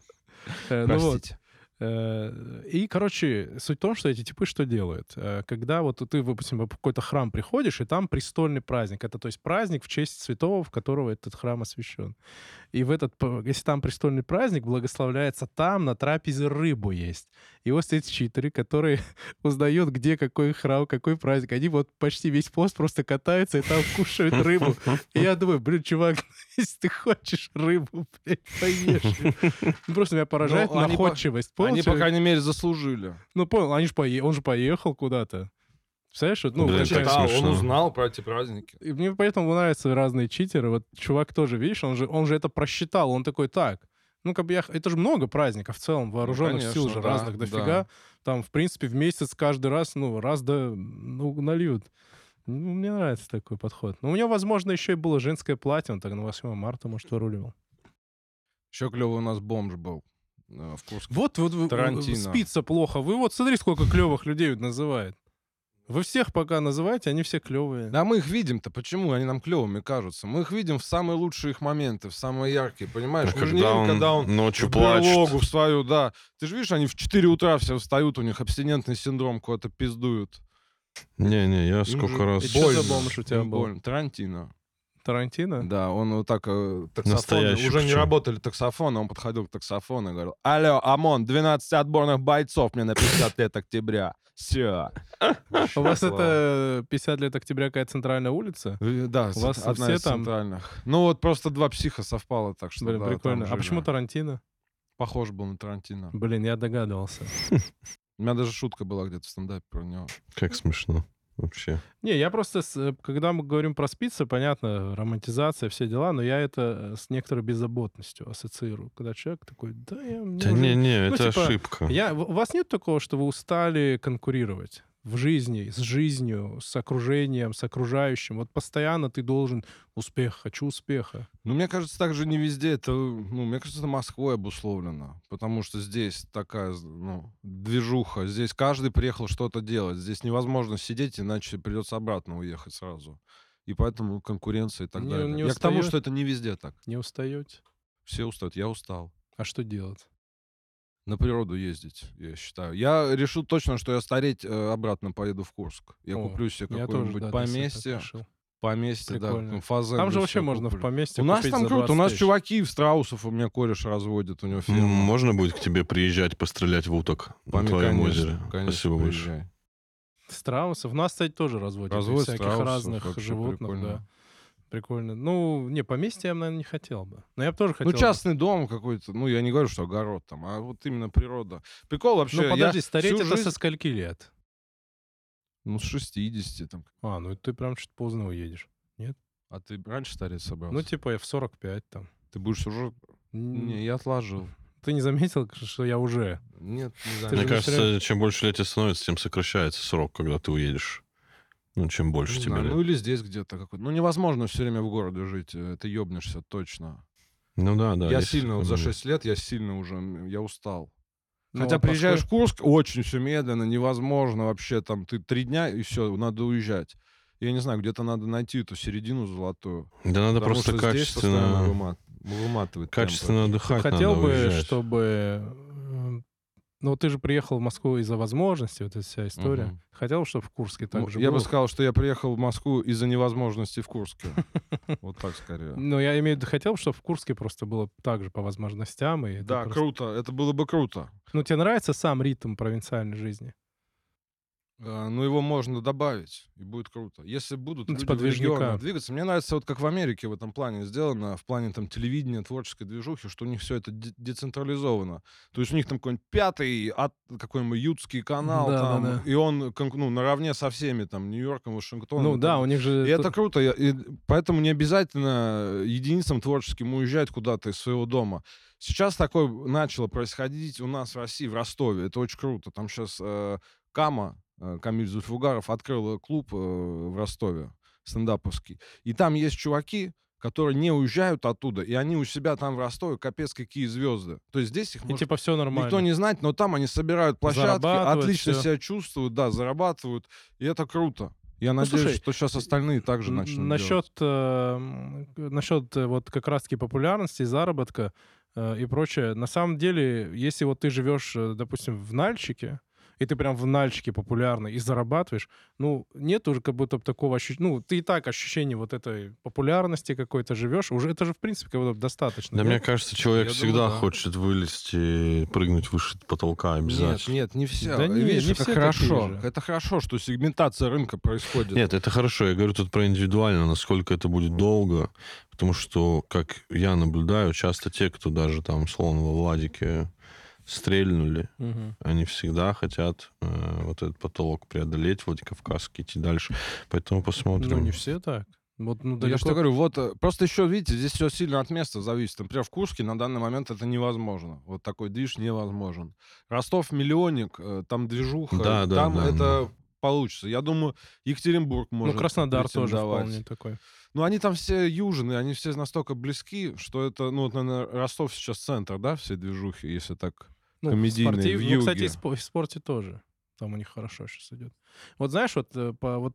Простите. И, короче, суть в том, что эти типы что делают? Когда вот ты, допустим, в какой-то храм приходишь, и там престольный праздник. Это, то есть, праздник в честь святого, в которого этот храм освящен. И в этот, если там престольный праздник, благословляется там на трапезе рыбу есть. И вот эти читеры, которые узнают, где какой храм, какой праздник, они вот почти весь пост просто катаются и там кушают рыбу. И я думаю, блин, чувак, если ты хочешь рыбу, блядь, поешь. Просто меня поражает находчивость. Они, по крайней мере, заслужили. Ну, понял, они ж он же поехал куда-то. Представляешь? Ну, да, он узнал про эти праздники. И мне поэтому нравятся разные читеры. Вот чувак тоже, видишь, он же это просчитал. Он такой, так, ну, как бы я... Это же много праздников в целом, вооруженных сил же разных дофига. Там, в принципе, в месяц каждый раз, ну, нальют. Ну, мне нравится такой подход. Но у него, возможно, еще и было женское платье. Он так на 8 марта, может, вырулил. Еще клевый у нас бомж был. В Курске. Вот спится плохо. Вы вот смотри, сколько клевых людей называют. Вы всех пока называете, они все клевые. Да мы их видим-то, почему они нам клевыми кажутся? Мы их видим в самые лучшие их моменты, в самые яркие, понимаешь? Когда, когда он ночью в берлогу в свою, да. Ты же видишь, они в 4 утра все встают, у них абстинентный синдром куда-то пиздуют. Не-не, я им сколько же... раз... И что за бомж у тебя был? Тарантино. Тарантино? Да, он вот так... Уже не работали таксофоны, он подходил к таксофону и говорил: «Алло, ОМОН, 12 отборных бойцов мне на 50 лет октября. Все». У вас это 50 лет октября какая центральная улица? Да, у вас одна из центральных. Ну вот просто два психа совпало, так что... Блин, прикольно. А почему Тарантино? Похож был на Тарантино. Блин, я догадывался. У меня даже шутка была где-то в стендапе про него. Как смешно. Вообще. Не, я просто, когда мы говорим про спицы, понятно, романтизация, все дела, но я это с некоторой беззаботностью ассоциирую. Когда человек такой, да, я... Да уже... не, ну, это типа, ошибка. У вас нет такого, что вы устали конкурировать в жизни, с жизнью, с окружением, с окружающим? Вот постоянно ты должен успех, хочу успеха. Ну, мне кажется, также не везде. Это, ну, мне кажется, это Москвой обусловлено. Потому что здесь такая, ну, движуха. Здесь каждый приехал что-то делать. Здесь невозможно сидеть, иначе придется обратно уехать сразу. И поэтому конкуренция и так далее. Я к тому, что это не везде так. Не устаете? Все устают. Я устал. А что делать? На природу ездить, я считаю. Я решил точно, что я стареть обратно поеду в Курск. Я куплю себе какое-нибудь поместье. Поместье, да. Фазенду там же вообще можно в поместье купить. У нас там круто. У нас чуваки в Страусов, у меня кореш разводит, у него ферма. Можно будет к тебе приезжать, пострелять в уток на твоем озере? Спасибо большое. Страусов. У нас, кстати, тоже разводят всяких разных животных, да. Прикольно. Ну, не, поместье я, наверное, не хотел бы. Но я бы тоже хотел. Ну, частный дом какой-то. Ну, я не говорю, что огород там, а вот именно природа. Прикол вообще. Ну, подожди, стареть это со скольки лет? Ну, с 60 там. А, ну ты прям что-то поздно уедешь. Нет? А ты раньше стареть собрался? Ну, типа я в 45 там. Ты будешь уже... Не, я отложил. Ты не заметил, что я уже? Нет, не заметил. Мне кажется, чем больше лет тебе становится, тем сокращается срок, когда ты уедешь. Ну, чем больше тебе лет. Ну, или здесь где-то какой-то. Ну, невозможно все время в городе жить. Ты ёбнешься точно. Ну, да. Я сильно, вот за 6 лет я сильно уже, я устал. Но хотя приезжаешь в Курск, очень все медленно, невозможно вообще. Там ты 3 дня, и все, надо уезжать. Я не знаю, где-то надо найти эту середину золотую. Да надо просто качественно... выматывать. Качественно отдыхать надо, хотел бы, чтобы... Ну, ты же приехал в Москву из-за возможностей, вот эта вся история. Угу. Хотел, чтобы в Курске так же было? Я бы сказал, что я приехал в Москву из-за невозможностей в Курске. Вот так скорее. Ну, я имею в виду, хотел, чтобы в Курске просто было так же по возможностям. Да, круто. Это было бы круто. Ну, тебе нравится сам ритм провинциальной жизни? Ну, его можно добавить, и будет круто. Если будут люди регионально двигаться. Мне нравится, вот как в Америке в этом плане сделано, в плане там телевидения, творческой движухи, что у них все это децентрализовано. То есть у них там какой-нибудь 5-й, какой-нибудь ютский канал, да, там, да. И он наравне со всеми, там, Нью-Йорком, Вашингтоном. Ну да, у них же... И это круто, и поэтому не обязательно единицам творческим уезжать куда-то из своего дома. Сейчас такое начало происходить у нас в России, в Ростове. Это очень круто. Там сейчас Кама... Камиль Зульфугаров открыл клуб в Ростове, стендаповский. И там есть чуваки, которые не уезжают оттуда, и они у себя там в Ростове капец какие звезды. То есть здесь их может, типа, все нормально. Никто не знает, но там они собирают площадки, отлично все. Себя чувствуют, да, зарабатывают, и это круто. Я надеюсь, слушай, что сейчас остальные также начнут делать. Насчет вот как раз-таки популярности, заработка и прочее. На самом деле, если вот ты живешь, допустим, в Нальчике, и ты прям в Нальчике популярный и зарабатываешь, ну, нет уже как будто такого ощущения, ну, ты и так ощущение вот этой популярности какой-то живешь, уже это же, в принципе, как будто достаточно. Да, нет? Мне кажется, человек всегда хочет вылезти, прыгнуть выше потолка обязательно. Нет, не все. Да нет, видишь, не это все хорошо. Это хорошо, что сегментация рынка происходит. Нет, это хорошо. Я говорю тут про индивидуально, насколько это будет долго, потому что, как я наблюдаю, часто те, кто даже там, словно, во Владике стрельнули. Угу. Они всегда хотят вот этот потолок преодолеть, Владикавказ, идти дальше. Поэтому посмотрим. Ну, не все так. Вот, ну, да я что говорю, вот просто еще, видите, здесь все сильно от места зависит. Например, в Курске на данный момент это невозможно. Вот такой движ невозможен. Ростов миллионник, там движуха, да, да, там да, это да. Получится. Я думаю, Екатеринбург может. Ну, Краснодар тоже вполне такой. Ну, они там все южные, они все настолько близки, что это, ну, вот, наверное, Ростов сейчас центр, да, все движухи, если так... Ну, в юге. Ну, кстати, в спорте тоже. Там у них хорошо сейчас идет. Вот знаешь, вот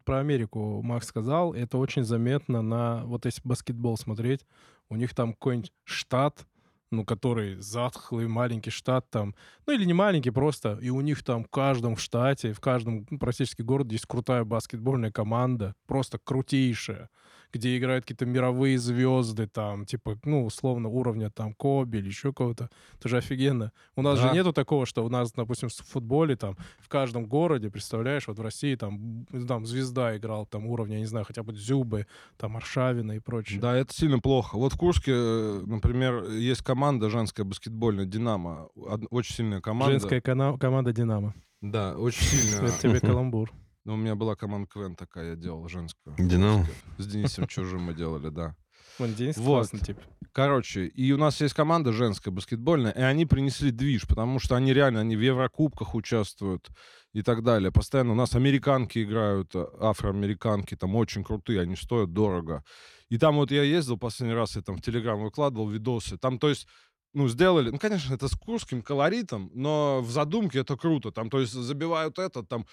про Америку Макс сказал, это очень заметно на... Вот если баскетбол смотреть, у них там какой-нибудь штат, ну, который затхлый, маленький штат там, ну, или не маленький просто, и у них там в каждом штате, в каждом практически городе есть крутая баскетбольная команда, просто крутейшая, где играют какие-то мировые звезды, там, типа, ну, условно, уровня, там, Коби или еще кого-то. Это же офигенно. У нас же нету такого, что у нас, допустим, в футболе, там, в каждом городе, представляешь, вот в России, там звезда играл, там, уровня, я не знаю, хотя бы Дзюбы, там, Аршавина и прочее. Да, это сильно плохо. Вот в Курске, например, есть команда женская баскетбольная «Динамо». Очень сильная команда. Женская команда «Динамо». Да, очень сильная. Это тебе каламбур. Ну, у меня была команда КВН такая, я делал женскую. Динамо? С Денисом Чужим мы делали, да. Он Денис классный тип. Короче, и у нас есть команда женская, баскетбольная, и они принесли движ, потому что они реально, они в Еврокубках участвуют и так далее. Постоянно у нас американки играют, афроамериканки, там очень крутые, они стоят дорого. И там вот я ездил последний раз, я там в Телеграм выкладывал видосы, там, то есть... Ну, сделали, ну, конечно, это с курским колоритом, но в задумке это круто. Там, то есть, забивают этот, там,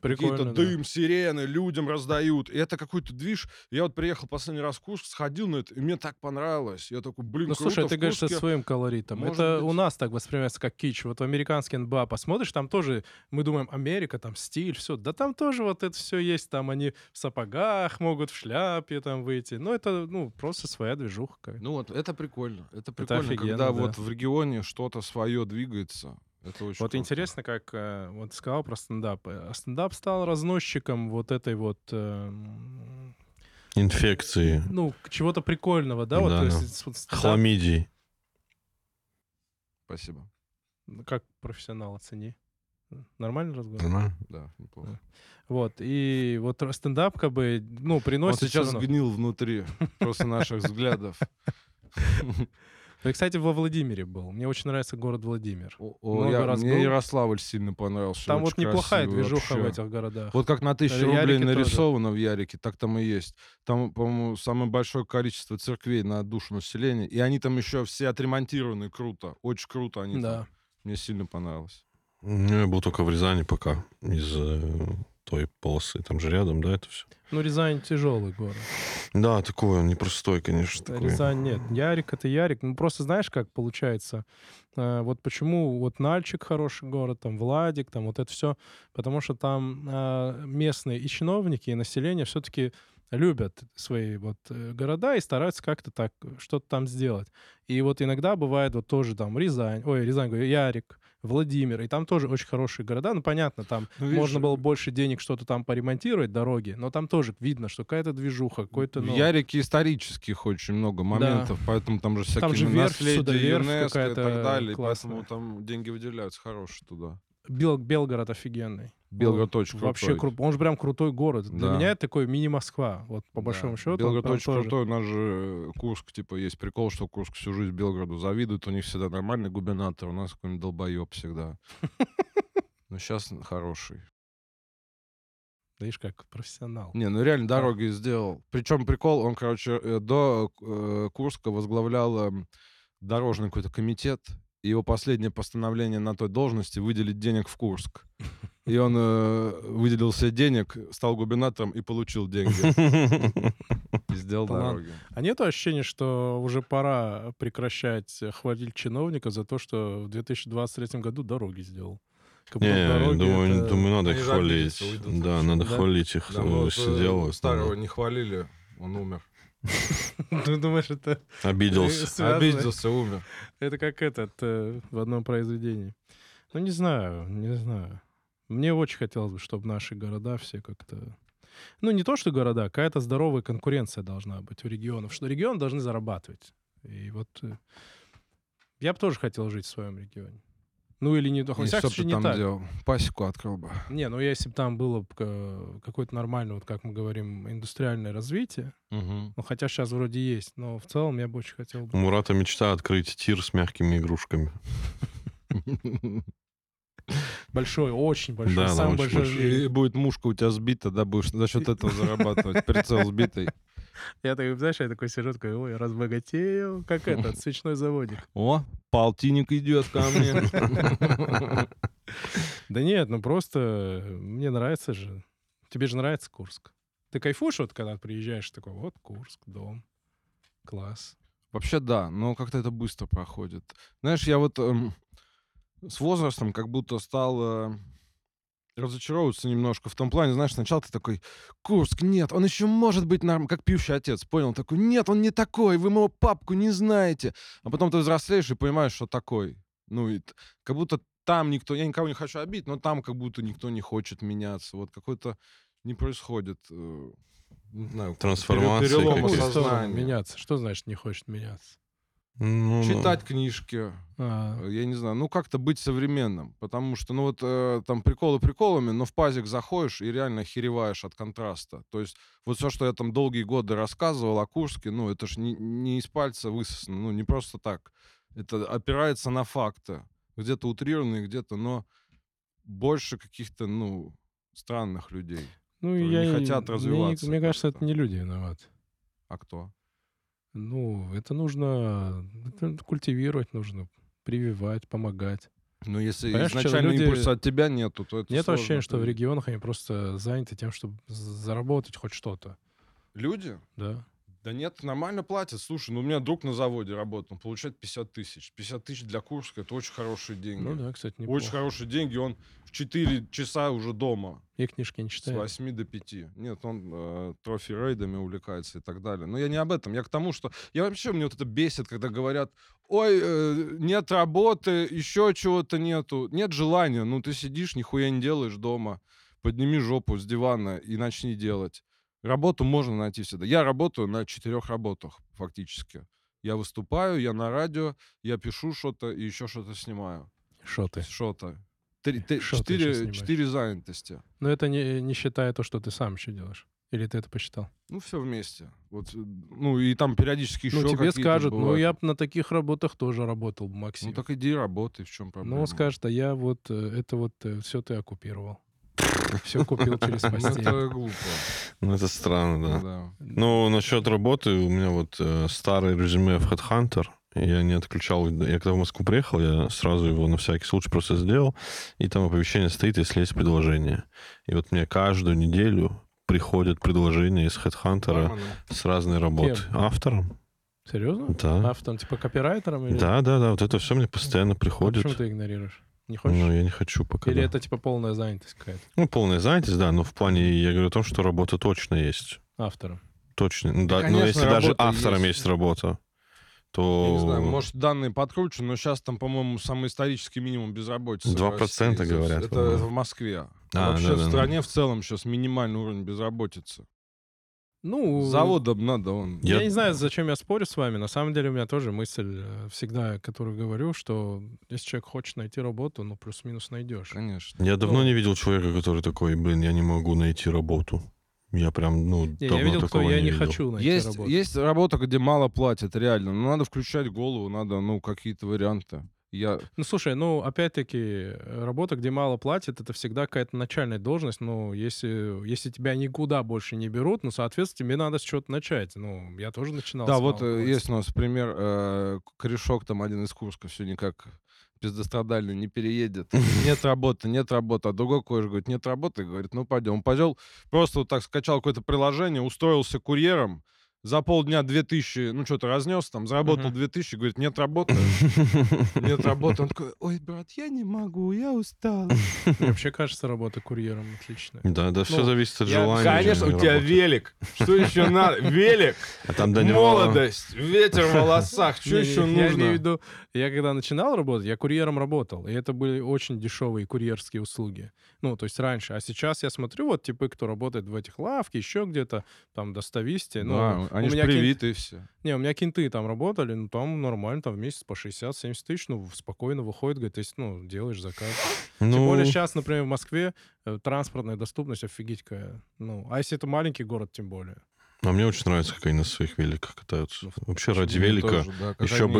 какие-то дым, да. Сирены, людям раздают. И это какой-то движ. Я вот приехал последний раз в Курск, сходил на это, и мне так понравилось. Я такой, блин, ну, круто. Ну, слушай, ты говоришь, что своим колоритом. Может это быть... у нас так воспринимается, как кич. Вот в американский НБА посмотришь, там тоже, мы думаем, Америка, там, стиль, все. Да там тоже вот это все есть. Там они в сапогах могут, в шляпе там выйти. Ну, это, ну, просто своя движуха. Ну, вот, это прикольно. Это прикольно, офигенно, когда да. Вот в регионе что-то свое двигается. Это очень вот круто. Интересно, как вот сказал про стендап. Стендап стал разносчиком вот этой вот... инфекции. Ну, чего-то прикольного, да? Да. Вот, то есть, вот стендап... Хламидий. Спасибо. Как профессионал оцени. Нормально разговор? Нормально, да, неплохо. Да. Вот, и вот стендап как бы, ну, приносит... Он сейчас гнил внутри просто наших взглядов. Я, кстати, во Владимире был. Мне очень нравится город Владимир. Мне Ярославль сильно понравился. Там вот неплохая движуха в этих городах. Вот как на 1000 рублей нарисовано в Ярике, так там и есть. Там, по-моему, самое большое количество церквей на душу населения. И они там еще все отремонтированы круто. Очень круто они там. Мне сильно понравилось. Я был только в Рязани пока. Из той полосы. Там же рядом, да, это все? Ну, Рязань тяжелый город. Да, такой он непростой, конечно. Такой. Рязань нет. Ярик — это Ярик. Ну, просто знаешь, как получается? Вот почему вот Нальчик хороший город, там Владик, там вот это все. Потому что там местные и чиновники, и население все-таки любят свои вот города и стараются как-то так что-то там сделать. И вот иногда бывает вот тоже там Рязань, говорю, Ярик, Владимир, и там тоже очень хорошие города. Ну, понятно, там можно было больше денег что-то там поремонтировать, дороги, но там тоже видно, что какая-то движуха, какой-то... В Ярике исторических очень много моментов, поэтому там же всякие наследия, ЮНЕСКО и так далее, поэтому там деньги выделяются хорошие туда. Белгород офигенный. Белгород очень крутой. Вообще крутой. Он же прям крутой город. Да. Для меня это такой мини-Москва, вот по большому счету. Белгород очень крутой. У нас же Курск, типа, есть прикол, что Курск всю жизнь Белгороду завидует. У них всегда нормальный губернатор, у нас какой-нибудь долбоеб всегда. Но сейчас хороший. Стоишь как профессионал. Не, ну реально дороги сделал. Причем прикол, он, короче, до Курска возглавлял дорожный какой-то комитет. И его последнее постановление на той должности — выделить денег в Курск. И он выделил себе денег, стал губернатором и получил деньги. И сделал дороги. А нет ощущения, что уже пора прекращать хвалить чиновника за то, что в 2023 году дороги сделал? Не, думаю, надо их хвалить. Да, надо хвалить их. Старого не хвалили, он умер. Ты думаешь, это... Обиделся, умер. Это как этот в одном произведении. Ну, не знаю. Мне очень хотелось бы, чтобы наши города все как-то... Ну, не то, что города, какая-то здоровая конкуренция должна быть у регионов, что регионы должны зарабатывать. И вот я бы тоже хотел жить в своем регионе. Ну, или не... И что ты там делал? Пасеку открыл бы. Не, ну, если бы там было какое-то нормальное, вот как мы говорим, индустриальное развитие, ну, хотя сейчас вроде есть, но в целом я бы очень хотел бы... У Мурата мечта открыть тир с мягкими игрушками. Большой, очень большой, да, самый большой. И будет мушка у тебя сбита, да, будешь за счет этого зарабатывать, прицел сбитый. Я такой, знаешь, я такой сижу, такой, ой, разбогатею, как этот, свечной заводик. О, полтинник идет ко мне. Да нет, ну просто мне нравится же. Тебе же нравится Курск. Ты кайфуешь, вот когда приезжаешь, такой, вот Курск, дом, класс. Вообще да, но как-то это быстро проходит. Знаешь, я вот... с возрастом как будто стал разочаровываться немножко. В том плане, знаешь, сначала ты такой, Курск, нет, он еще может быть нормальным, как пьющий отец, понял? Такой, нет, он не такой, вы моего папку не знаете. А потом ты взрослеешь и понимаешь, что такой. Ну, и как будто там никто, я никого не хочу обидеть, но там как будто никто не хочет меняться. Вот какой-то не происходит, не знаю, перелом сознания. Меняться. Что значит не хочет меняться? Ну, читать книжки, я не знаю, ну как-то быть современным, потому что, ну вот там приколы приколами, но в пазик заходишь и реально охереваешь от контраста, то есть вот все, что я там долгие годы рассказывал о Курске, ну это ж не из пальца высосано, ну не просто так, это опирается на факты, где-то утрированные, где-то, но больше каких-то, ну, странных людей, ну, которые не хотят развиваться. Мне кажется, это не люди виноваты. А кто? Ну, это нужно культивировать, нужно прививать, помогать. Но если изначально импульса от тебя нету, то это нет сложно. Ощущения, что в регионах они просто заняты тем, чтобы заработать хоть что-то. Люди? Да. Да нет, нормально платят. Слушай, ну у меня друг на заводе работает, он получает 50 тысяч. 50 тысяч для Курска — это очень хорошие деньги. Ну да, кстати, неплохо. Очень хорошие деньги, он в 4 часа уже дома. И книжки не читает. С 8 до 5. Нет, он трофи-рейдами увлекается и так далее. Но я не об этом, я к тому, что... Я вообще, мне вот это бесит, когда говорят, ой, нет работы, еще чего-то нету, нет желания. Ну ты сидишь, нихуя не делаешь дома. Подними жопу с дивана и начни делать. Работу можно найти всегда. Я работаю на 4 работах фактически. Я выступаю, я на радио, я пишу что-то и еще что-то снимаю. Что-то. 4 занятости. Но это не считая то, что ты сам еще делаешь. Или ты это посчитал? Ну, все вместе. Вот, ну, и там периодически еще какие-то. Ну, тебе скажут, бывают. Ну, я бы на таких работах тоже работал, Максим. Ну, так иди работай, в чем проблема. Ну, он скажет, а я вот, это вот все ты оккупировал. Все купил через постель. Это глупо. Ну, это странно, да. Ну, насчет работы, у меня вот старое резюме в Headhunter, я не отключал. Я когда в Москву приехал, я сразу его на всякий случай просто сделал, и там оповещение стоит, если есть предложение. И вот мне каждую неделю приходят предложения из Headhunter с разной работы. Автором. Серьезно? Да. Автором, типа копирайтером? Или... Да, вот это все мне постоянно приходит. Почему ты игнорируешь? Не хочешь? Ну, я не хочу пока. Или это типа полная занятость какая-то? Ну, полная занятость, да, но в плане, я говорю о том, что работа точно есть. Автором? Точно, да, да, конечно, но если даже автором есть работа, то... Я не знаю, может, данные подкручу, но сейчас там, по-моему, самый исторический минимум безработицы. 2% говорят. Это в Москве. Вообще в стране в целом сейчас минимальный уровень безработицы. Ну, заводом надо он. Я не знаю, зачем я спорю с вами. На самом деле у меня тоже мысль всегда, которую говорю, что если человек хочет найти работу, ну, плюс-минус найдешь. Конечно. Я давно не видел человека, который такой, блин, я не могу найти работу. Я прям, ну, давно я видел, такого кто, я не видел. Хочу найти работу. Есть работа, где мало платят, реально. Но надо включать голову, надо, ну, какие-то варианты. Я... Ну, слушай, ну, опять-таки, работа, где мало платят, это всегда какая-то начальная должность. Ну, если тебя никуда больше не берут, ну, соответственно, тебе надо с чего-то начать. Ну, я тоже начинал. Да, вот есть у нас пример. Корешок там один из Курска все никак пиздострадально не переедет. Нет работы. А другой кореш говорит, нет работы. Говорит, ну, пойдем. Он пошел, просто вот так скачал какое-то приложение, устроился курьером. За полдня 2000, ну, что-то разнес, там, заработал 2000, говорит, нет работы. Нет работы. Он такой, ой, брат, я не могу, я устал. Мне вообще кажется, работа курьером отличная. Да, да, все зависит от желания. Конечно, у тебя велик. Что еще надо? Велик, молодость, ветер в волосах. Что еще нужно? Я имею в виду, я когда начинал работать, я курьером работал. И это были очень дешевые курьерские услуги. Ну, то есть раньше. А сейчас я смотрю, вот типы, кто работает в этих лавках, еще где-то, там, достависты, ну... Они же привиты все. Не, у меня кенты там работали, ну там нормально, там в месяц по 60-70 тысяч, ну спокойно выходит, говорит, если, ну, делаешь заказ. Ну... Тем более сейчас, например, в Москве транспортная доступность офигеть какая. Ну, а если это маленький город, тем более. А мне очень нравится, как они на своих великах катаются. Вообще ради велика, тоже, да,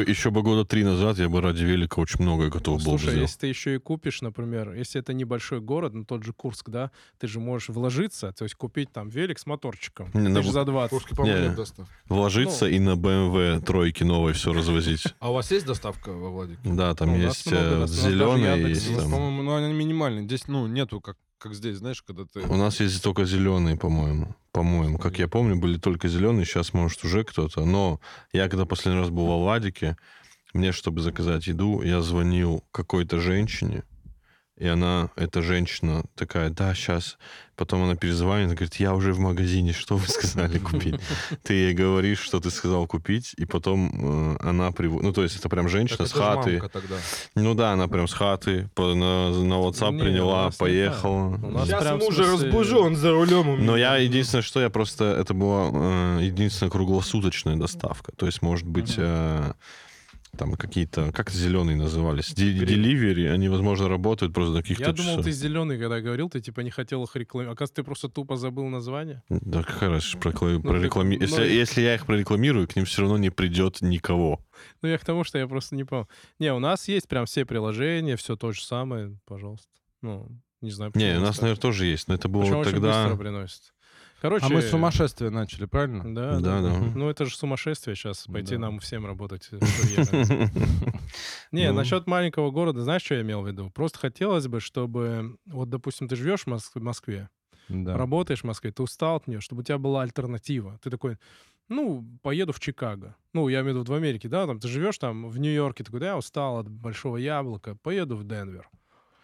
еще бы года 3 назад я бы ради велика очень многое готов был сделать. Слушай, если ты еще и купишь, например, если это небольшой город, ну тот же Курск, да, ты же можешь вложиться, то есть купить там велик с моторчиком, за 20. Курске, по-моему, нет доставки. Вложиться и на БМВ тройки новой все развозить. А у вас есть доставка во Владикавказе? Да, там есть зеленый. По-моему, они минимальные. Здесь, ну, нету как здесь, знаешь, когда ты... У нас есть только зеленые, по-моему. По-моему, как я помню, были только зеленые, сейчас, может, уже кто-то. Но я, когда последний раз был во Владике, мне, чтобы заказать еду, я звонил какой-то женщине, и она, эта женщина такая, да, сейчас. Потом она перезванивает, она говорит, я уже в магазине, что вы сказали купить? Ты ей говоришь, что ты сказал купить, и потом она приводит... Ну, то есть это прям женщина с хаты. Ну да, она прям с хаты на WhatsApp приняла, поехала. Сейчас мужа разбужу, он за рулем. Но я единственное, что я просто... Это была единственная круглосуточная доставка. То есть, может быть... Там какие-то, как зеленые назывались, деливери, они, возможно, работают просто до каких-то часов. Я думал, ты зеленый, когда говорил, ты типа не хотел их рекламировать. Оказывается, ты просто тупо забыл название. Да, какая раз прорекламирую. Если я их прорекламирую, к ним все равно не придет никого. Ну, я к тому, что я просто не помню. Не, у нас есть прям все приложения, все то же самое, пожалуйста. Ну, не знаю. Не, у нас, наверное, тоже есть, но это было тогда... Очень быстро приносит. Короче, а мы сумасшествие начали, правильно? Да. Ну, это же сумасшествие сейчас, пойти нам всем работать. Не, насчет маленького города, знаешь, что я имел в виду? Просто хотелось бы, чтобы, вот, допустим, ты живешь в Москве, работаешь в Москве, ты устал от нее, чтобы у тебя была альтернатива. Ты такой, ну, поеду в Чикаго. Ну, я имею в виду в Америке, да, там ты живешь там в Нью-Йорке, такой, да, я устал от большого яблока, поеду в Денвер.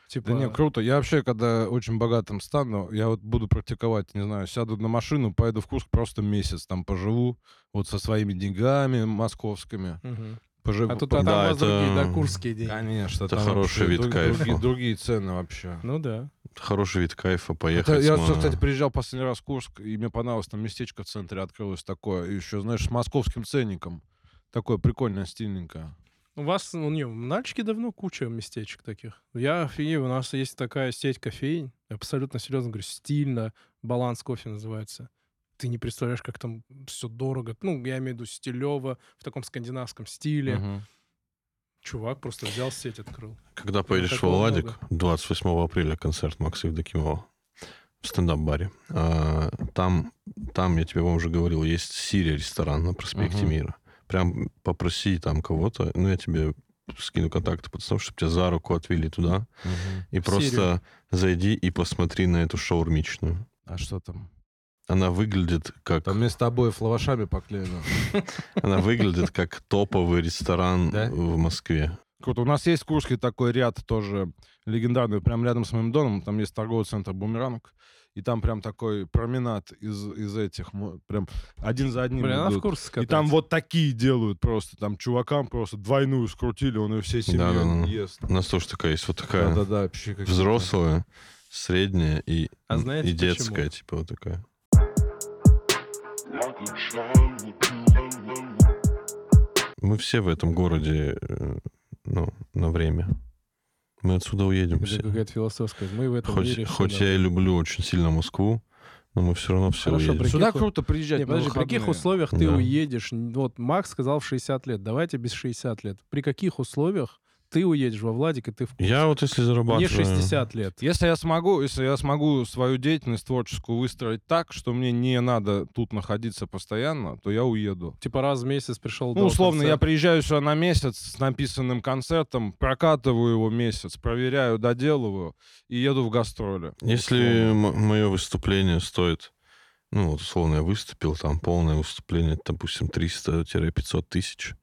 Типа... Да не, круто. Я вообще, когда очень богатым стану, я вот буду практиковать, не знаю, сяду на машину, поеду в Курск просто месяц, там поживу, вот со своими деньгами московскими. Угу. Поживу. А тут там да, это... другие, да, курские деньги. Конечно. Это хороший вид кайфа. Другие цены вообще. Ну да. Хороший вид кайфа, поехать. Это, я, кстати, приезжал последний раз в Курск, и мне понравилось, там местечко в центре открылось такое, еще, знаешь, с московским ценником. Такое прикольное, стильненькое. У вас, ну, не, в Нальчике давно куча местечек таких. Я офигею, у нас есть такая сеть кофеин, абсолютно серьезно говорю, стильно, «Баланс кофе» называется. Ты не представляешь, как там все дорого. Ну, я имею в виду стилево, в таком скандинавском стиле. Угу. Чувак просто взял сеть, открыл. Когда поедешь в Владик, 28 апреля концерт Макса Евдокимова в стендап-баре. Там, я тебе вам уже говорил, есть «Сирия-ресторан» на проспекте Мира. Прям попроси там кого-то, ну, я тебе скину контакты пацанов, чтобы тебя за руку отвели туда. И просто зайди и посмотри на эту шаурмичную. А что там? Она выглядит как... Там вместо обоев лавашами поклеено. Она выглядит как топовый ресторан в Москве. Круто. У нас есть в Курске такой ряд тоже легендарный, прям рядом с моим домом. Там есть торговый центр «Бумеранг». И там прям такой променад из этих, прям один за одним. Блин, идут. И там вот такие делают просто, там чувакам просто двойную скрутили, он ее всей семьей ест. У нас тоже такая есть, вот такая взрослая, средняя и детская, типа вот такая. Мы все в этом городе, ну, на время. Мы отсюда уедем. Это все. Какая-то философская. Мы в этом мире. Хоть я и люблю очень сильно Москву, но мы все равно все уедем. Сюда круто приезжать. Подожди, при каких условиях ты уедешь? Вот Макс сказал в 60 лет. Давайте без 60 лет. При каких условиях ты уедешь во Владик, и ты в Курск. Я вот если зарабатываю... Мне 60 лет. Если я смогу свою деятельность творческую выстроить так, что мне не надо тут находиться постоянно, то я уеду. Типа раз в месяц пришел... Ну, условно, концерта. Я приезжаю сюда на месяц с написанным концертом, прокатываю его месяц, проверяю, доделываю и еду в гастроли. Если мое выступление стоит... Ну, вот, условно, я выступил, там полное выступление, допустим, 300-500 тысяч,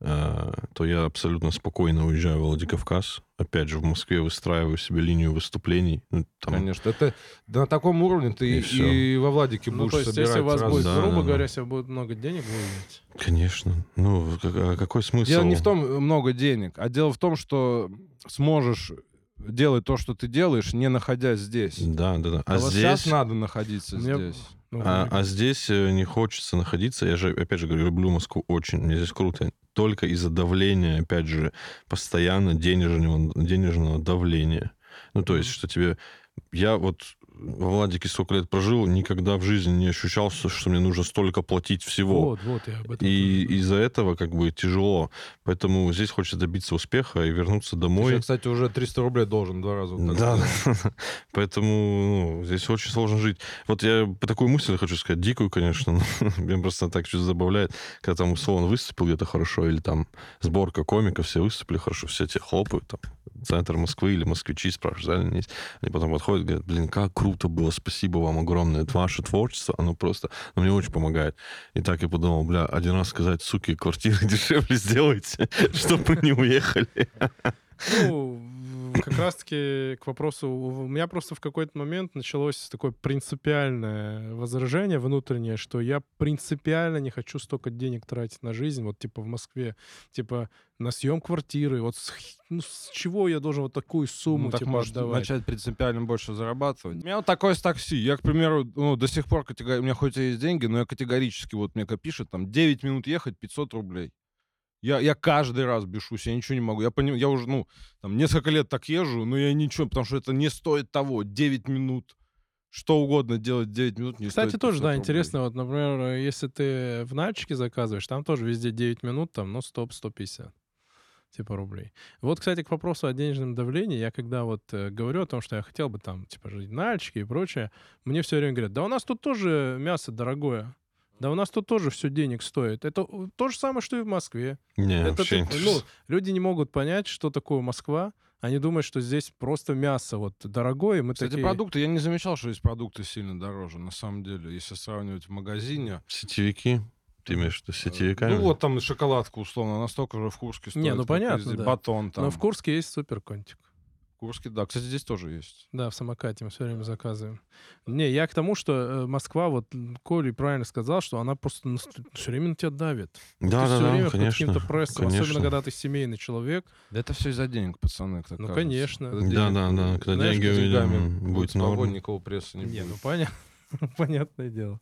то я абсолютно спокойно уезжаю в Владикавказ. Опять же, в Москве выстраиваю себе линию выступлений. Ну, там... Конечно, это на таком уровне ты и во Владике будешь собирать. Ну, то есть, если у вас будет, грубо говоря, если будет много денег, вы... Конечно. Ну, какой смысл? Дело не в том, много денег, а дело в том, что сможешь... делай то, что ты делаешь, не находясь здесь. Да. А здесь... сейчас надо находиться здесь. А здесь не хочется находиться. Я же, опять же, говорю, люблю Москву очень. Мне здесь круто. Только из-за давления, опять же, постоянно денежного давления. Ну, то есть, что тебе... Я вот во Владике сколько лет прожил, никогда в жизни не ощущал, что мне нужно столько платить всего. Вот, я об этом и говорю. Из-за этого как бы тяжело. Поэтому здесь хочется добиться успеха и вернуться домой. Ты же, кстати, уже 300 рублей должен два раза. Да, поэтому здесь очень сложно жить. Вот я по такой мысли хочу сказать, дикую, конечно, меня просто так чуть забавляет, когда там условно выступил где-то хорошо, или там сборка комиков, все выступили хорошо, все те хлопают, там, центр Москвы или москвичи спрашивают, они потом подходят, говорят, блин, как круто было, спасибо вам огромное, это ваше творчество, оно просто, мне очень помогает. И так я подумал, бля, один раз сказать, суки, квартиры дешевле сделайте, чтобы не уехали. Ну, как раз-таки к вопросу, у меня просто в какой-то момент началось такое принципиальное возражение внутреннее, что я принципиально не хочу столько денег тратить на жизнь, вот типа в Москве, типа на съем квартиры, вот с чего я должен вот такую сумму, ну, так типа, может начать принципиально больше зарабатывать. У меня вот такое с такси. Я, к примеру, до сих пор, у меня хоть и есть деньги, но я категорически, вот мне пишет, там, 9 минут ехать, 500 рублей. Я каждый раз бешусь, я ничего не могу. Я уже, там, несколько лет так езжу, но я ничего, потому что это не стоит того. 9 минут. Что угодно делать 9 минут не стоит. Кстати, тоже, да, интересно, вот, например, если ты в Нальчике заказываешь, там тоже везде 9 минут, там, 100-150. Типа рублей. Вот, кстати, к вопросу о денежном давлении, я когда вот говорю о том, что я хотел бы там, типа, жить в Нальчике и прочее, мне все время говорят, да у нас тут тоже мясо дорогое. Да у нас тут тоже все денег стоит. Это то же самое, что и в Москве. Люди не могут понять, что такое Москва. Они думают, что здесь просто мясо вот дорогое. Продукты, я не замечал, что здесь продукты сильно дороже, на самом деле, если сравнивать в магазине. Сетевики. Ты имеешь в виду сетевиками? Ну вот там шоколадка, условно, настолько же в Курске стоит. Не, понятно, да. Батон там. Но в Курске есть суперконтик. Курский, да. Кстати, здесь тоже есть. Да, в самокате мы все время заказываем. Не, я к тому, что Москва, вот Коля правильно сказал, что она просто все время на тебя давит. Да, конечно. Под каким-то прессом, особенно когда ты семейный человек. Да это все из-за денег, пацаны. Ну, конечно. Да. Когда деньги увидим, будет норм. Никакого пресса не будет. Не, понятное дело.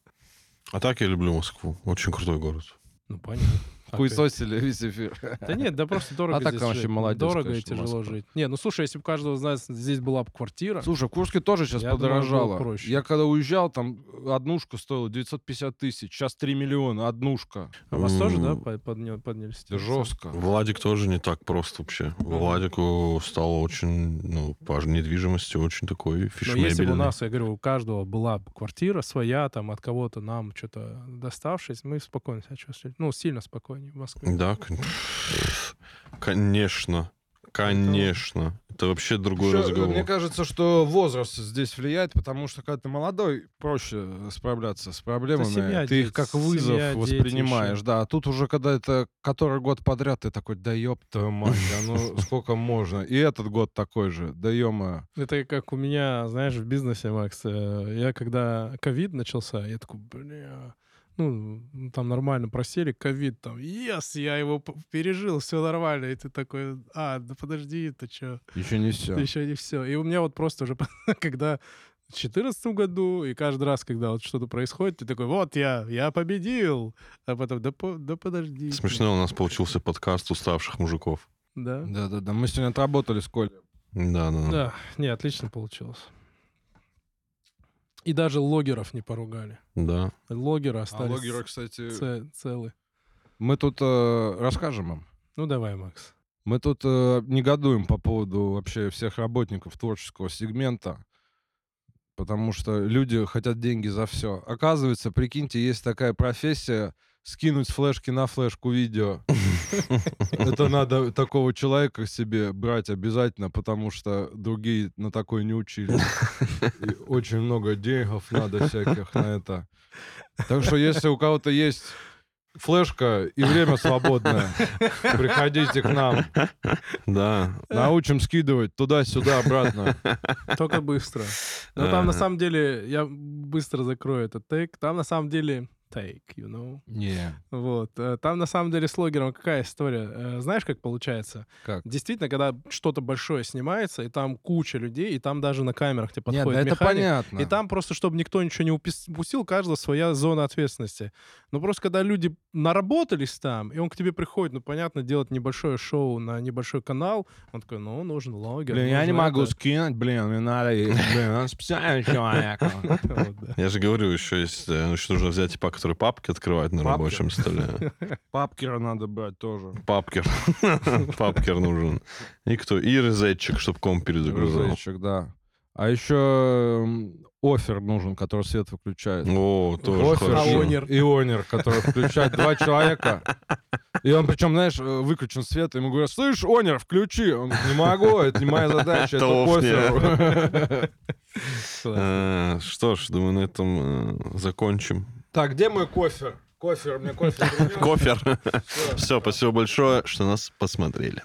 А так я люблю Москву. Очень крутой город. Ну, понятно. Хуесосили весь эфир. Да нет, да просто дорого здесь так, жить. Молодец, дорого, конечно, и тяжело жить. Не, слушай, если бы каждого из нас здесь была бы квартира... Слушай, в Курске тоже сейчас подорожало. Думаю, я когда уезжал, там однушка стоила 950 тысяч, сейчас 3 миллиона, однушка. А вас тоже, да, поднялись? Жестко. Владик тоже не так просто вообще. Владику стало очень, по недвижимости очень такой фишмебельный. Но если бы у нас, я говорю, у каждого была бы квартира своя, там, от кого-то нам что-то доставшись, мы спокойно себя чувствовали. Сильно спокойно. В Москве. Да, конечно. Это вообще другой разговор. Мне кажется, что возраст здесь влияет, потому что когда ты молодой, проще справляться с проблемами. Ты их как вызов воспринимаешь. Да, а тут уже, когда это который год подряд, ты такой, да ёб твою мать, сколько можно. И этот год такой же, да ё-моё. Это как у меня, знаешь, в бизнесе, Макс. Я когда ковид начался, я такой, бля... там нормально просели, ковид там. Я его пережил, все нормально. И ты такой, да подожди, это что? Еще не все. И у меня вот просто уже, когда в 2014 году, и каждый раз, когда вот что-то происходит, ты такой, вот я победил. А потом, да подожди. Смешно, у нас получился подкаст уставших мужиков. Да. Мы сегодня отработали с Колей. Да. Да, отлично получилось. И даже логеров не поругали. Да. Логеры остались логеры, кстати, целы. Мы тут расскажем им. Ну, давай, Макс. Мы тут негодуем по поводу вообще всех работников творческого сегмента, потому что люди хотят деньги за все. Оказывается, прикиньте, есть такая профессия — скинуть флешки на флешку видео. Это надо такого человека себе брать обязательно, потому что другие на такое не учили. Очень много денег надо всяких на это. Так что если у кого-то есть... флешка и время свободное. Приходите к нам. Да. Научим скидывать туда-сюда, обратно. Только быстро. Но там на самом деле... Я быстро закрою этот тейк. Там на самом деле... Тейк, you know? Yeah. Вот. Там на самом деле с логером какая история? Знаешь, как получается? Как? Действительно, когда что-то большое снимается, и там куча людей, и там даже на камерах тебе подходит механик. Нет, да, это понятно. И там просто, чтобы никто ничего не упустил, каждая своя зона ответственности. Но просто когда люди наработались там, и он к тебе приходит, ну, понятно, делать небольшое шоу на небольшой канал, он такой, ну, нужен логер. Блин, я не могу скинуть, блин, мне надо, он специальный человек. Я же говорю, еще есть, нужно взять и пока которые папки открывать на рабочем столе. Папкера надо брать тоже. Папкер нужен. И кто? И розетчик, чтобы комп перезагружал. Розетчик, да. А еще офер нужен, который свет выключает. О, тоже хорошо. И онер, который включает. Два человека. И он, причем, знаешь, выключен свет, и ему говорят, слышь, онер, включи. Он говорит, не могу, это не моя задача, это кофе. Что ж, думаю, на этом закончим. Так, где мой кофер? Кофер, мне кофер. Кофер. Все, спасибо большое, что нас посмотрели.